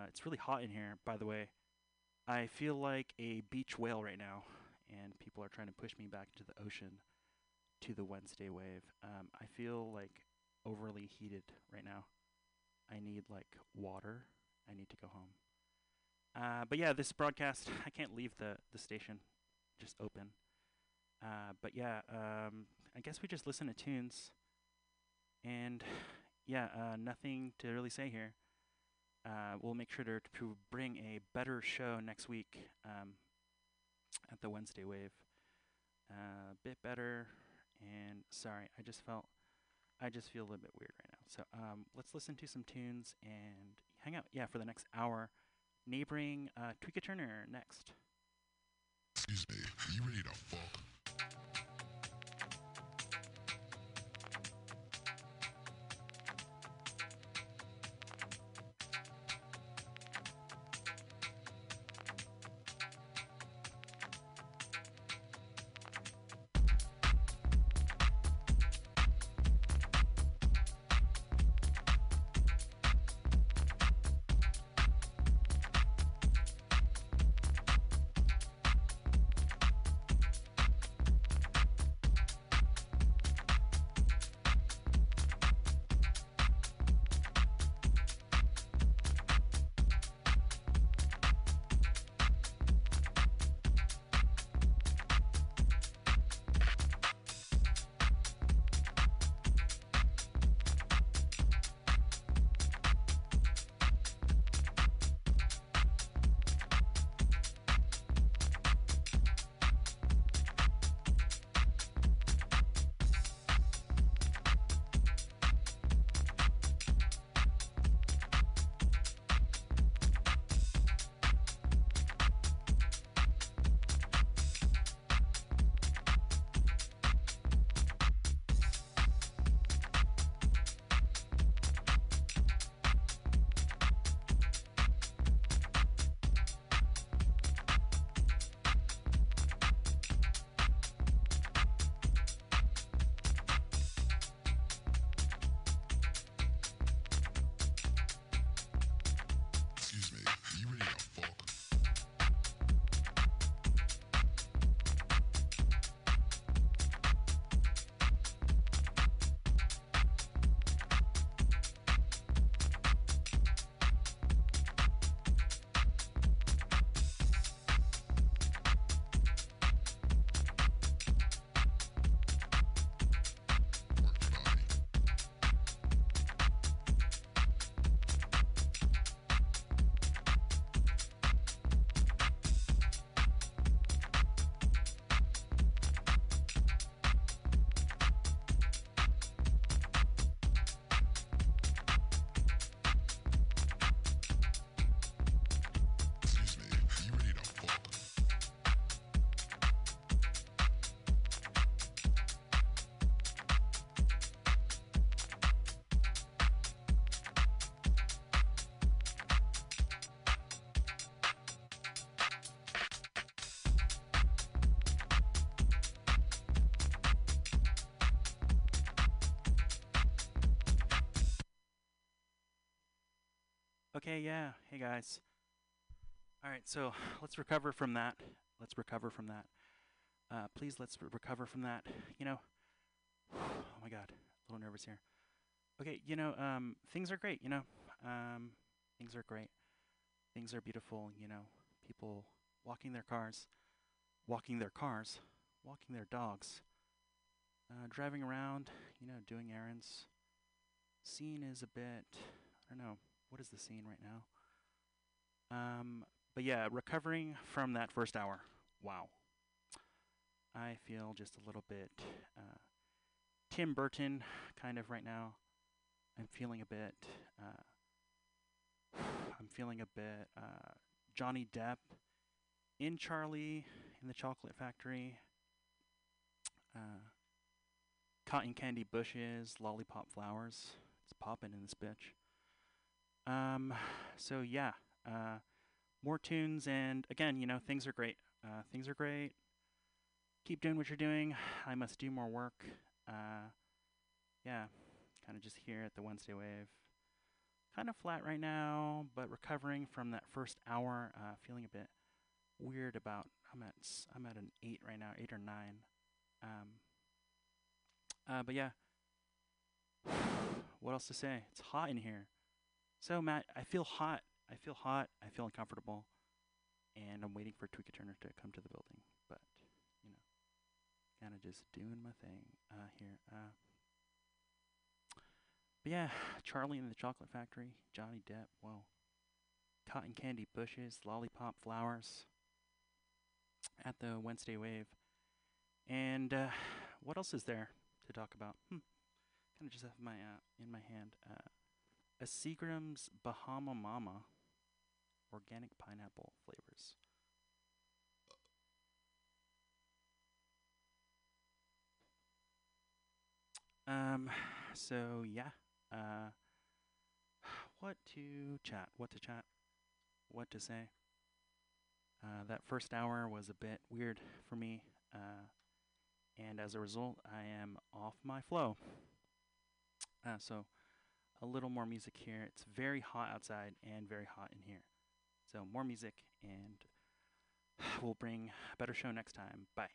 It's really hot in here, by the way. I feel like a beach whale right now, and people are trying to push me back to the ocean, to the Wednesday wave. I feel like overly heated right now. I need like water. I need to go home. This broadcast, I can't leave the station just open. I guess we just listen to tunes, and nothing to really say here. We'll make sure to bring a better show next week at the Wednesday Wave, a bit better. And sorry, I just feel a little bit weird right now. So let's listen to some tunes and hang out. For the next hour, neighboring Tweeka Turner next. Excuse me, are you ready to fuck? Okay, yeah. Hey, guys. All right, so let's recover from that. Let's recover from that. Please, let's recover from that. You know, oh, my God, a little nervous here. Okay, you know, things are great, you know. Things are great. Things are beautiful, you know. People walking their cars, walking their dogs, driving around, you know, doing errands. Scene is a bit, I don't know. What is the scene right now? But yeah, recovering from that first hour. Wow. I feel just a little bit Tim Burton kind of right now. I'm feeling a bit Johnny Depp in Charlie in the Chocolate Factory. Cotton candy bushes, lollipop flowers. It's popping in this bitch. So yeah, more tunes, and again, you know, things are great. Things are great. Keep doing what you're doing. I must do more work. Yeah, kind of just here at the Wednesday Wave. Kind of flat right now, but recovering from that first hour. Feeling a bit weird about. I'm at an 8 right now, 8 or 9. But yeah, what else to say? It's hot in here. So, Matt, I feel uncomfortable, and I'm waiting for Tweeka Turner to come to the building, but, you know, kind of just doing my thing here. But, yeah, Charlie in the Chocolate Factory, Johnny Depp, whoa, cotton candy bushes, lollipop flowers at the Wednesday Wave, and what else is there to talk about? Kind of just have my, in my hand, a Seagram's Bahama Mama organic pineapple flavors. So yeah. What to say? That first hour was a bit weird for me. And as a result, I am off my flow. So a little more music here. It's very hot outside and very hot in here. So more music, and we'll bring a better show next time. Bye.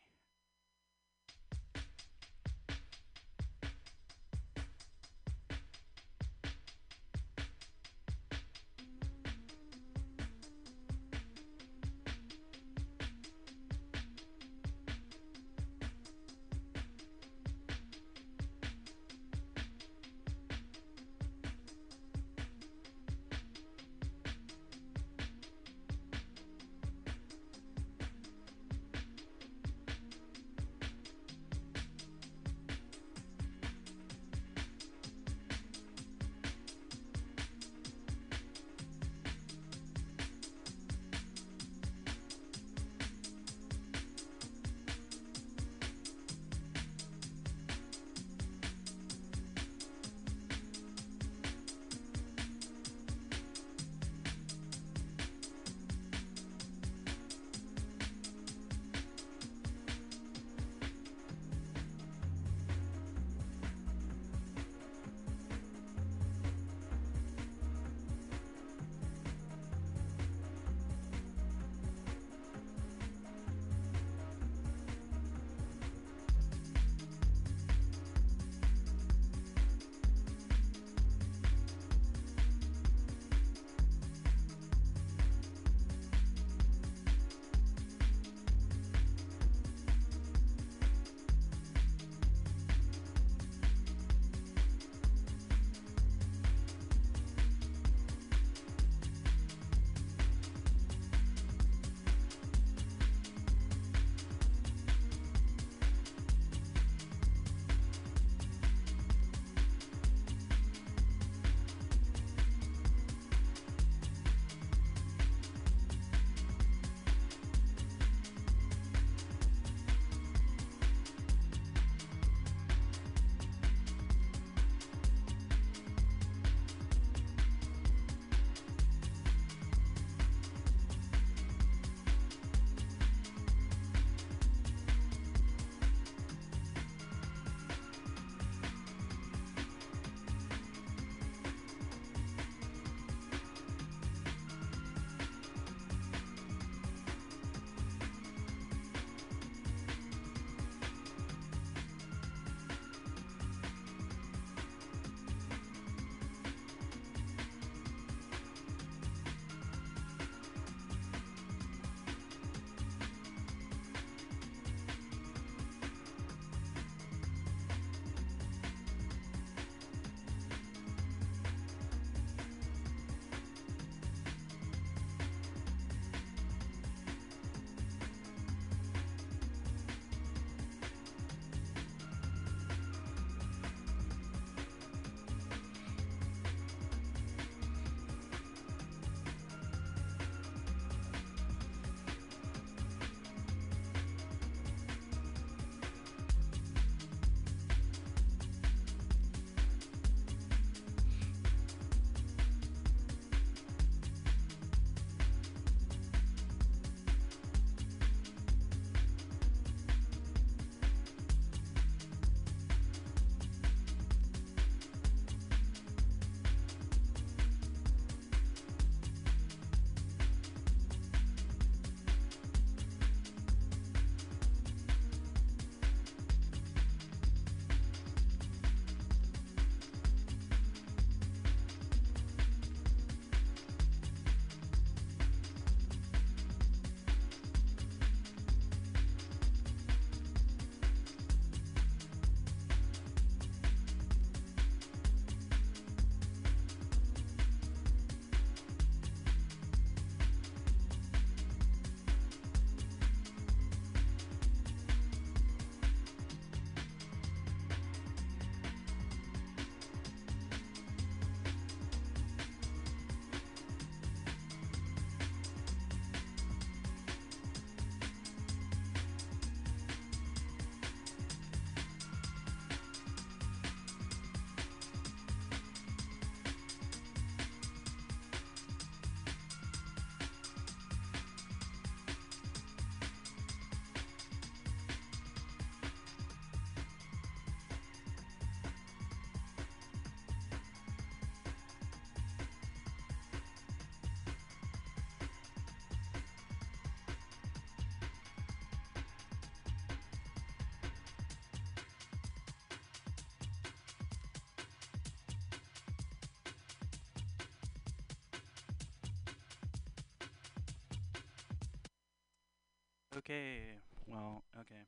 Okay. Well, okay.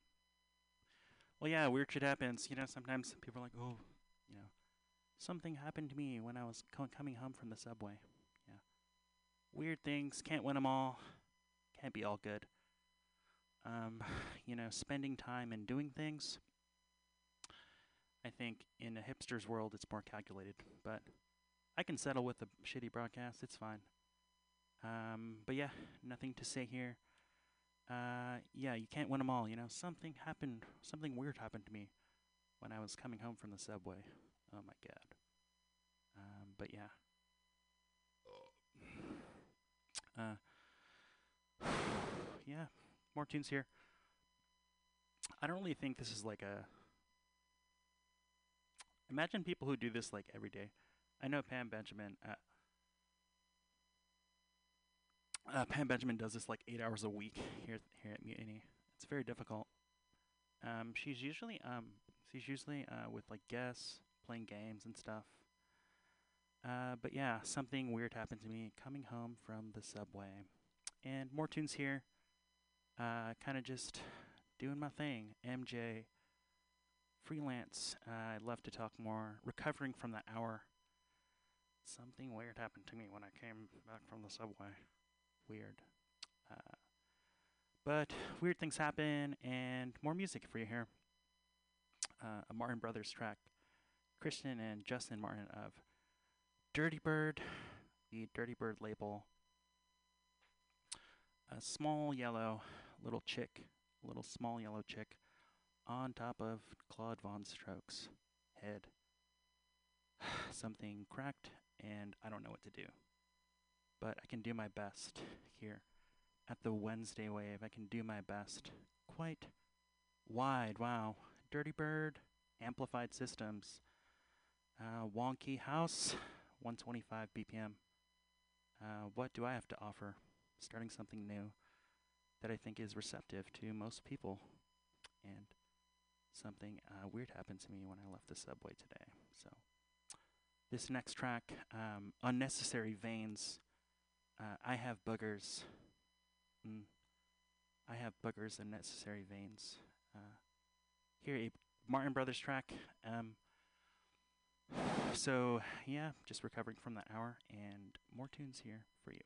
Well, yeah, weird shit happens. You know, sometimes people are like, oh, you know, something happened to me when I was coming home from the subway. Yeah. Weird things. Can't win them all. Can't be all good. You know, spending time and doing things. I think in a hipster's world, it's more calculated. But I can settle with the shitty broadcast. It's fine. But yeah, nothing to say here. Yeah, you can't win them all, you know. Something happened, something weird happened to me when I was coming home from the subway. Oh my god. But yeah. Yeah, more tunes here. I don't really think this is like a... Imagine people who do this like every day. I know Pam Benjamin... Pam Benjamin does this like 8 hours a week here at Mutiny. It's very difficult. She's usually with like guests, playing games and stuff. But yeah, something weird happened to me coming home from the subway. And more tunes here. Kind of just doing my thing. MJ, freelance. I'd love to talk more. Recovering from that hour. Something weird happened to me when I came back from the subway. Weird. But weird things happen, and more music for you here. A Martin Brothers track. Christian and Justin Martin of Dirty Bird, the Dirty Bird label. A small yellow little chick, little small yellow chick, on top of Claude Von Stroke's head. Something cracked, and I don't know what to do. But I can do my best here at the Wednesday Wave. I can do my best quite wide. Wow. Dirty Bird, Amplified Systems, Wonky House, 125 BPM. What do I have to offer? Starting something new that I think is receptive to most people. And something weird happened to me when I left the subway today. So this next track, Unnecessary Veins. I have boogers. I have boogers and necessary veins. Here, a Martin Brothers track. So, yeah, just recovering from that hour, and more tunes here for you.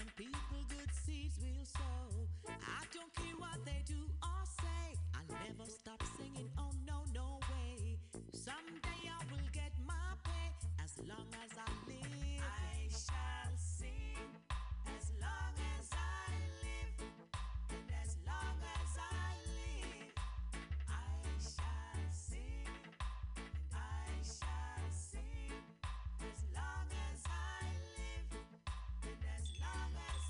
and people good seeds will sow. I don't care what they do or say, I'll never stop singing, oh no, no way. Someday I will get my pay, as long as I live I shall sing, as long as I live, and as long as I live I shall sing, and I shall sing, as long as I live, and as long as I live.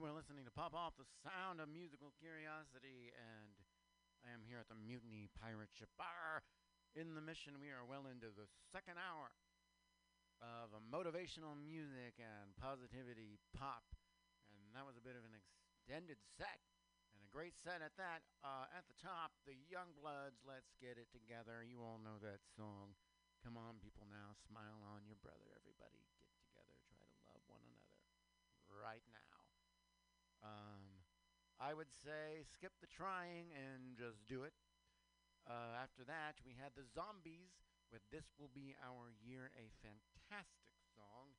You are listening to Pop Off, the sound of musical curiosity, and I am here at the Mutiny Pirate Ship Bar in the Mission. We are well into the second hour of motivational music and positivity pop, and that was a bit of an extended set, and a great set at that. At the top, the Youngbloods, Let's Get It Together. You all know that song. Come on, people, now, smile on your brother. Everybody get together, try to love one another right now. I would say skip the trying and just do it. After that, we had the Zombies with This Will Be Our Year, a fantastic song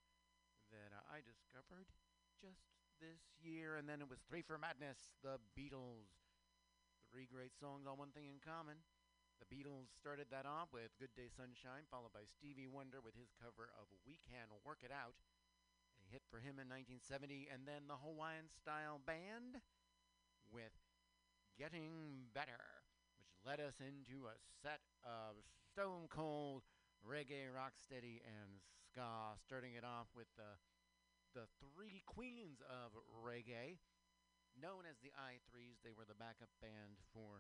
that I discovered just this year. And then it was Three for Madness, the Beatles. Three great songs, all one thing in common. The Beatles started that off with Good Day Sunshine, followed by Stevie Wonder with his cover of We Can Work It Out, a hit for him in 1970, and then the Hawaiian Style Band with Getting Better, which led us into a set of stone cold reggae, rocksteady, and ska, starting it off with the three queens of reggae, known as the I3s. They were the backup singers for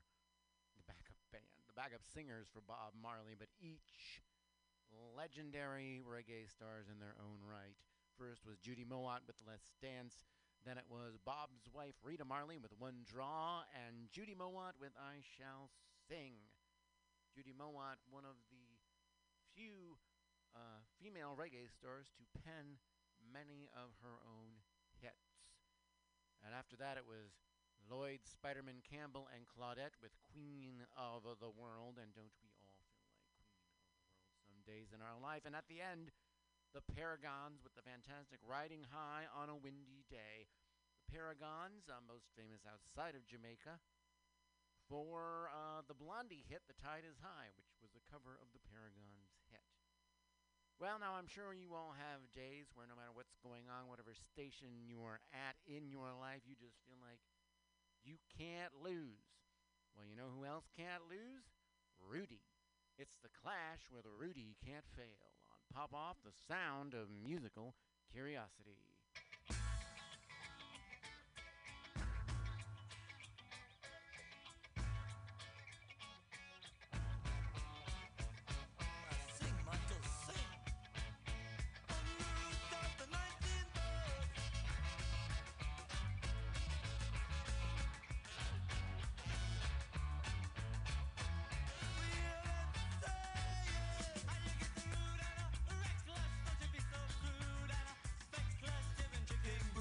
Bob Marley, but each legendary reggae stars in their own right. First was Judy Mowat with Let's Dance, then it was Bob's wife Rita Marley with One Draw, and Judy Mowat with I Shall Sing. Judy Mowat, one of the few female reggae stars to pen many of her own hits. And after that it was Lloyd Spiderman Campbell and Claudette with Queen of the World, and don't we all feel like Queen of the World some days in our life. And at the end, the Paragons with the fantastic Riding High on a Windy Day. The Paragons, most famous outside of Jamaica, for the Blondie hit, The Tide is High, which was a cover of the Paragons' hit. Well, now I'm sure you all have days where no matter what's going on, whatever station you are at in your life, you just feel like you can't lose. Well, you know who else can't lose? Rudy. It's The Clash with Rudy Can't Fail on Pop Off, the sound of musical curiosity. King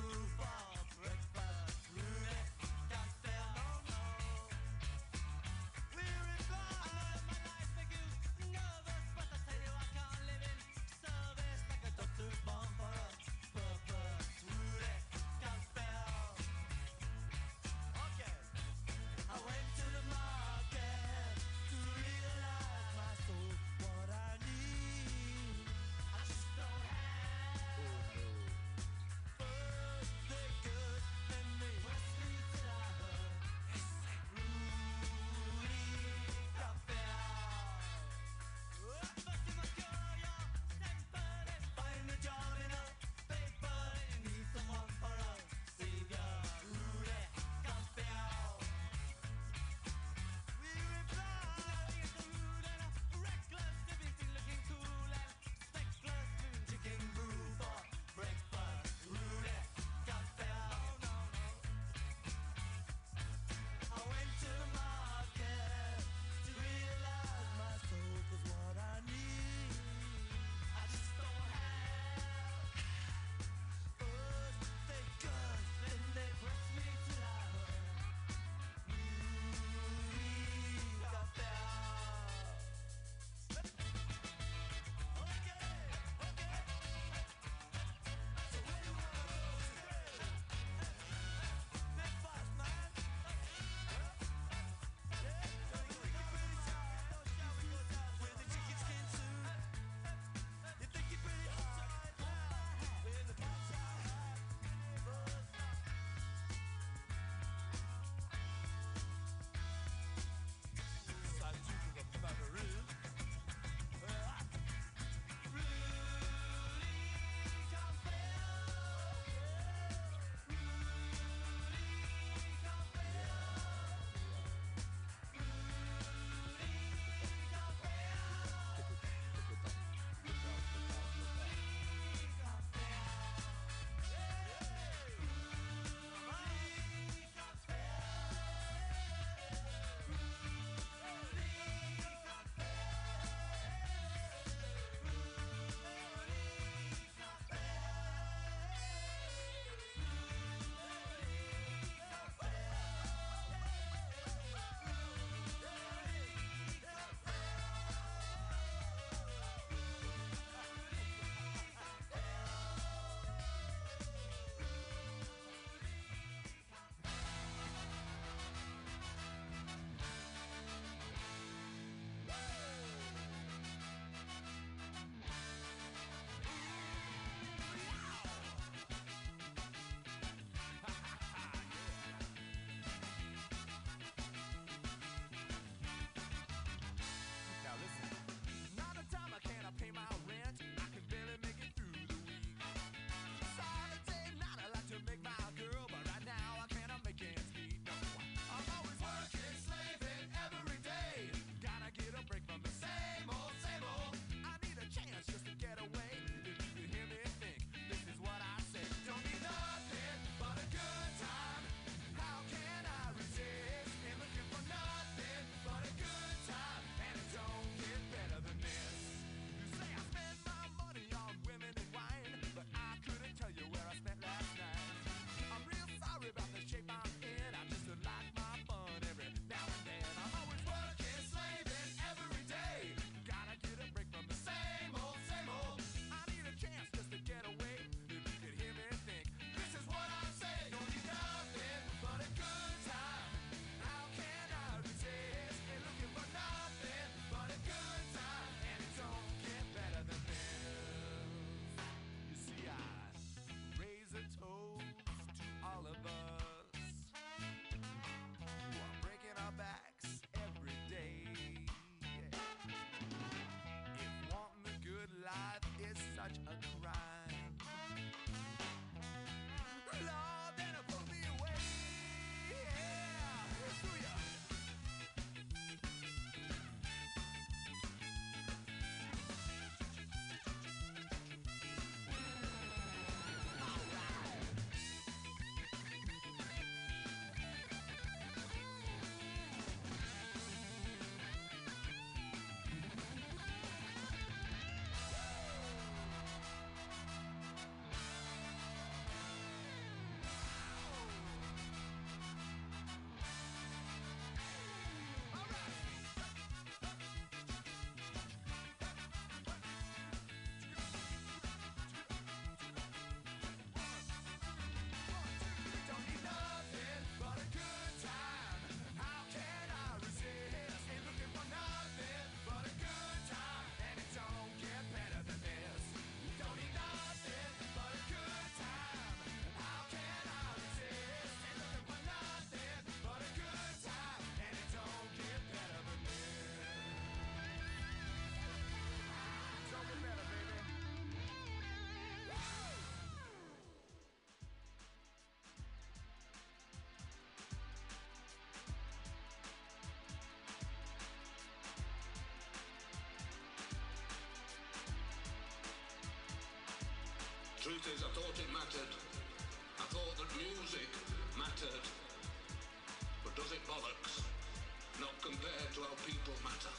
truth is, I thought it mattered. I thought that music mattered. But does it bollocks? Not compared to how people matter.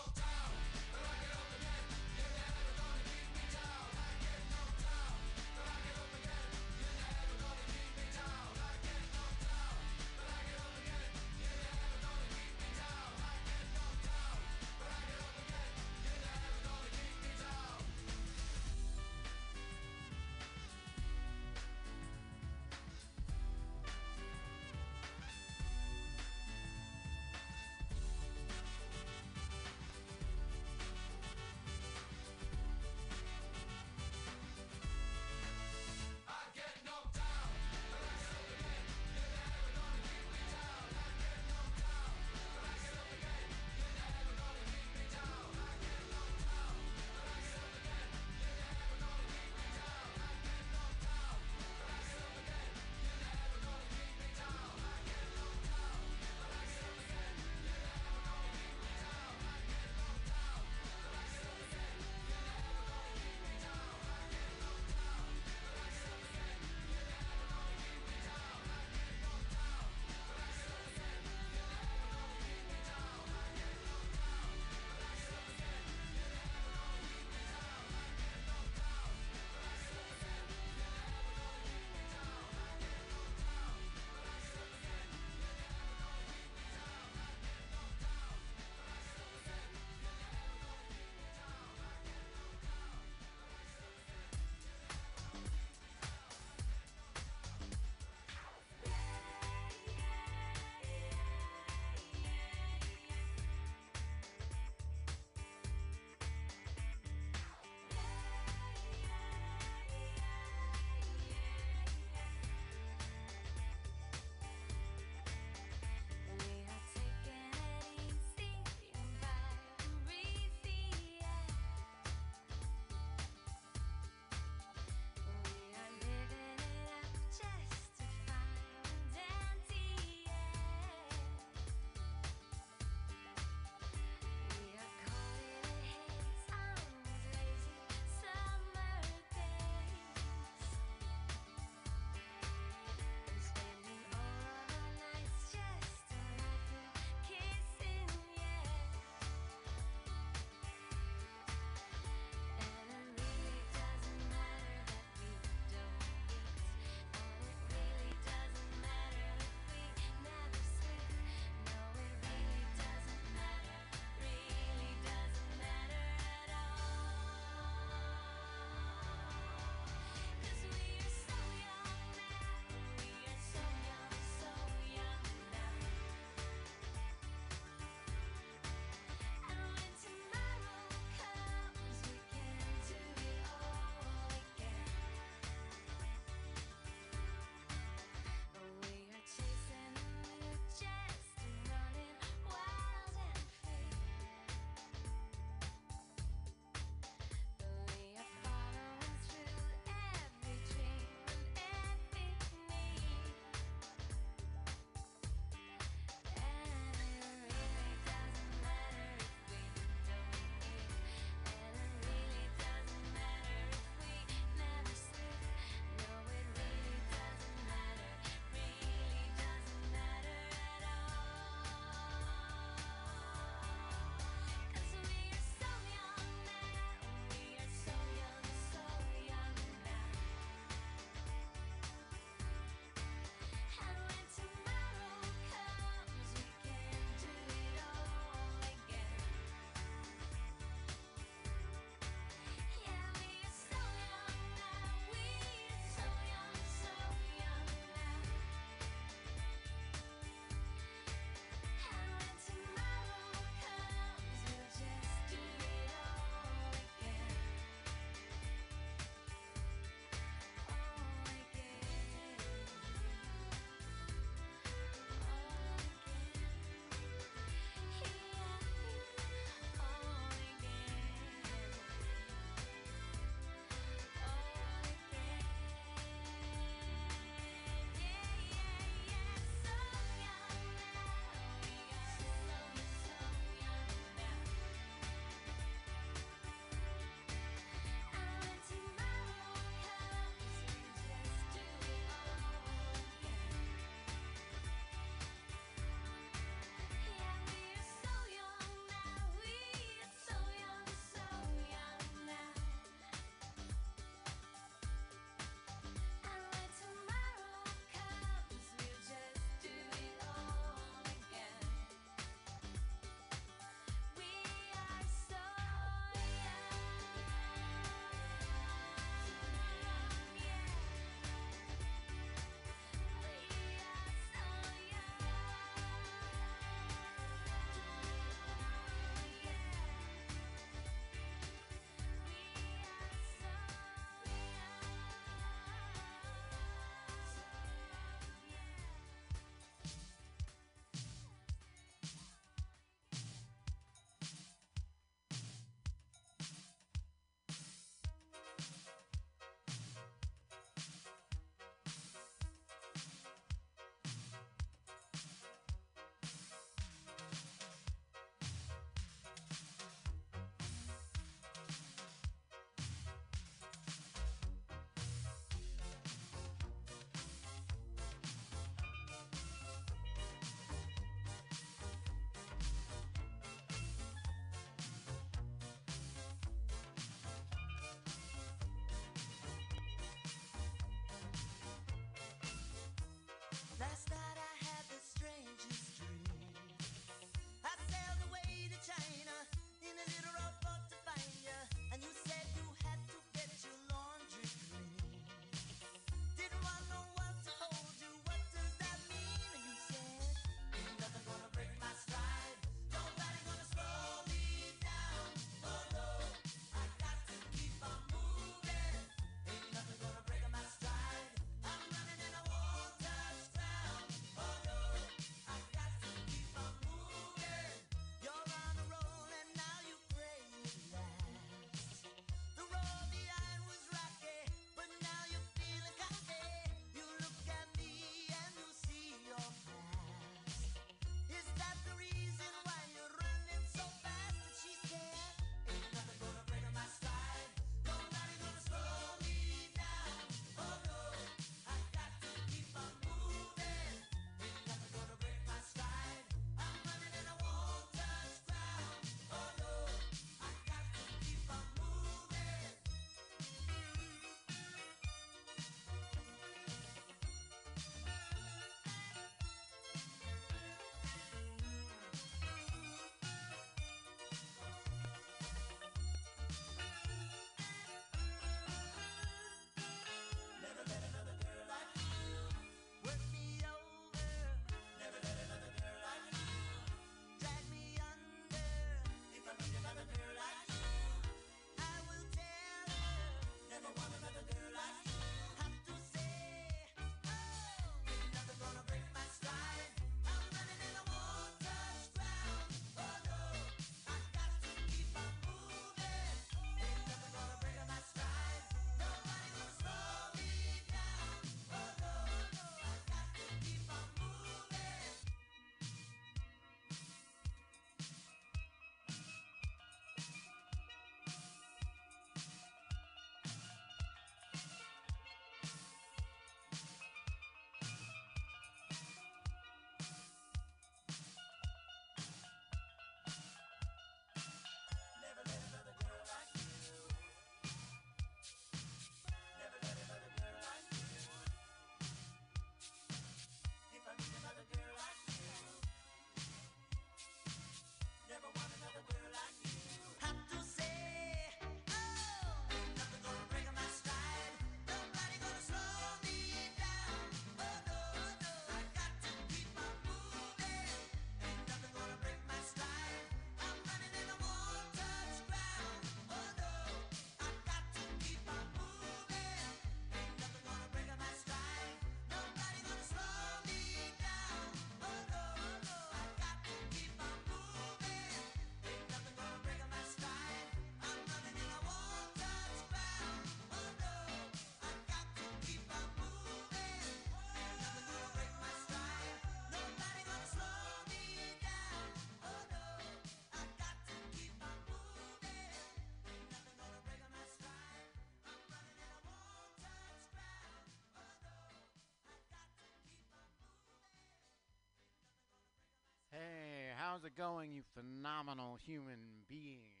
How's it going, you phenomenal human beings?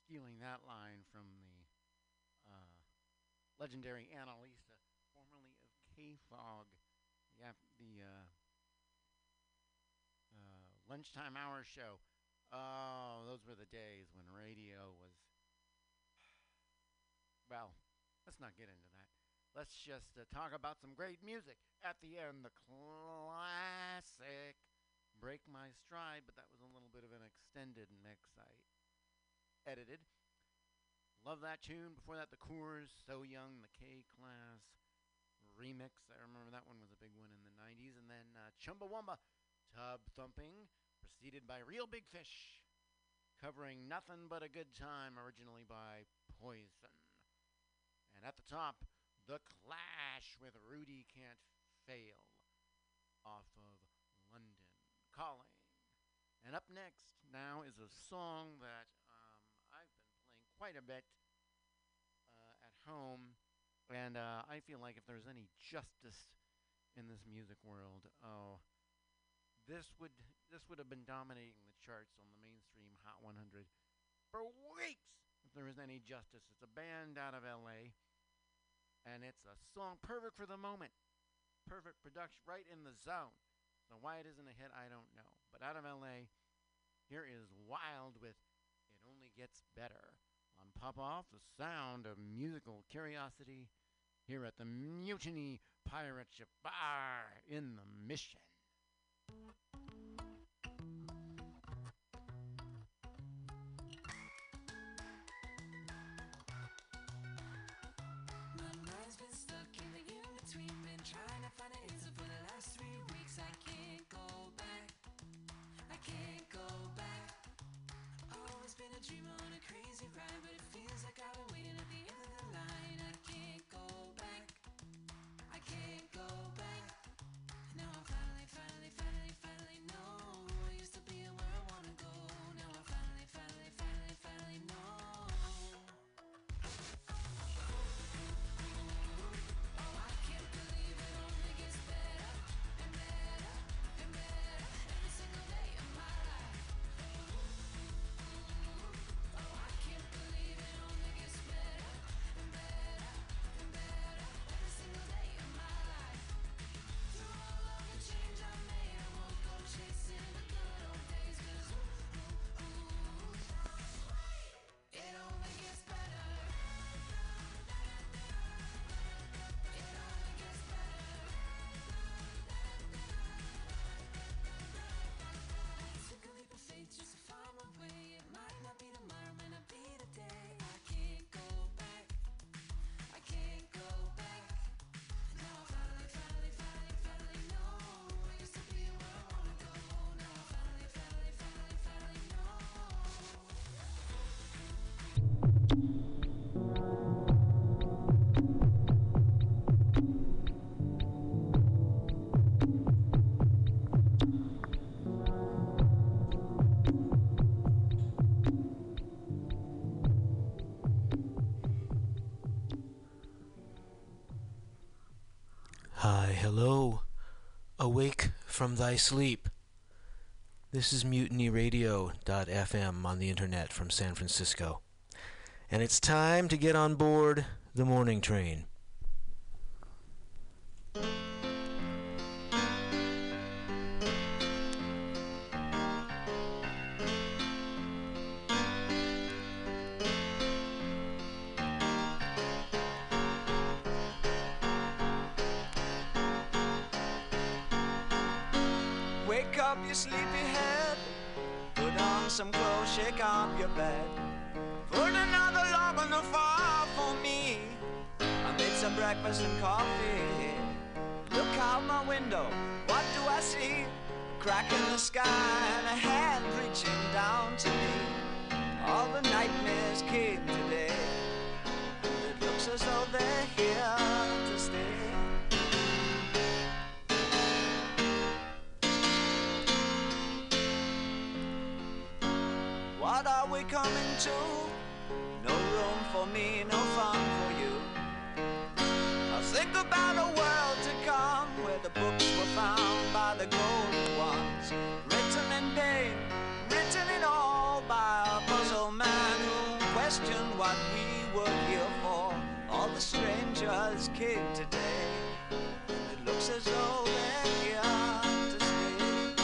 Stealing that line from the legendary Annalisa, formerly of KFOG, the lunchtime hour show. Oh, those were the days when radio was, well, let's not get into that. Let's just talk about some great music. At the end, the classic Break My Stride, but that was a little bit of an extended mix I edited. Love that tune. Before that, the Coors, So Young, the K-Class remix. I remember that one was a big one in the 90s. And then Chumbawamba, Tub Thumping, preceded by Real Big Fish, covering Nothing But a Good Time, originally by Poison. And at the top, The Clash with Rudy Can't Fail off of London Calling. And up next now is a song that I've been playing quite a bit at home, and I feel like if there's any justice in this music world, oh, this would have been dominating the charts on the mainstream Hot 100 for weeks if there was any justice. It's a band out of LA, and it's a song perfect for the moment, perfect production, right in the zone. So why it isn't a hit, I don't know. But out of LA, here is Wild with It Only Gets Better on Pop Off, the sound of musical curiosity, here at the Mutiny Pirate Ship Bar in the Mission. My mind's been stuck in the in-between, been trying to find an answer for the last 3 weeks. I can't go back, I can't go back. Always been a dreamer on a crazy ride, but it feels like I've been waiting at the end of the line. I can't go back, I can't go back. Now I'm finally, finally, finally, finally know. I used to be where I wanna go. Now I finally, finally, finally, finally know. Hello, awake from thy sleep. This is MutinyRadio.fm on the internet from San Francisco, and it's time to get on board the morning train. Shake up your bed, put another log on the fire for me. I made some breakfast and coffee. Look out my window, what do I see? A crack in the sky and a hand reaching down to me. All the nightmares came today, and it looks as though they're here to stay. What are we coming to? No room for me, no fun for you. I think about a world to come, where the books were found by the golden ones, written in pain. kid today, and it looks as though they are to stay.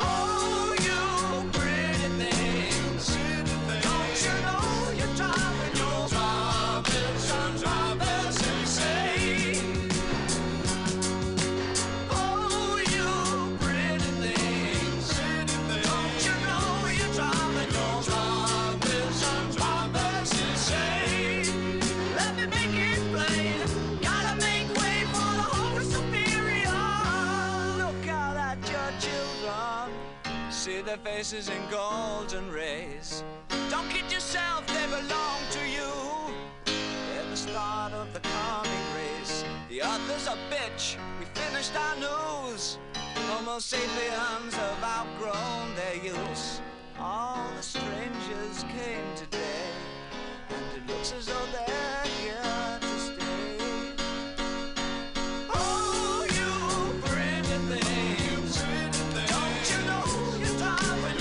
Oh, you pretty things, don't you know you're driving, I'm driving us insane. Oh, you pretty things, don't you know you're driving, I'm driving us insane. Let me make it plain, gotta make way for the whole superior. Look out at your children, see their faces in golden rays. Don't kid yourself, they belong to you. The start of the coming race. The others are bitch. We finished our news. Homo sapiens have outgrown their use. All the strangers came today, and it looks as though they're here to stay. Oh, you pretty things, don't you know you're driving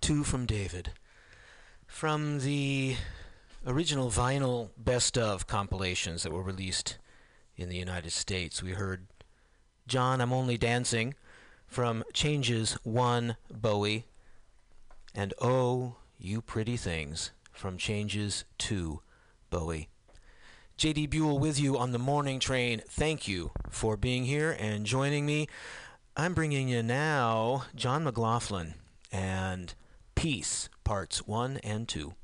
Two from David, from the original vinyl best of compilations that were released in the United States. We heard John, I'm Only Dancing from Changes 1, Bowie, and oh, you pretty things, from Changes to Bowie. J.D. Buell with you on the morning train. Thank you for being here and joining me. I'm bringing you now John McLaughlin and Peace, Parts 1 and 2.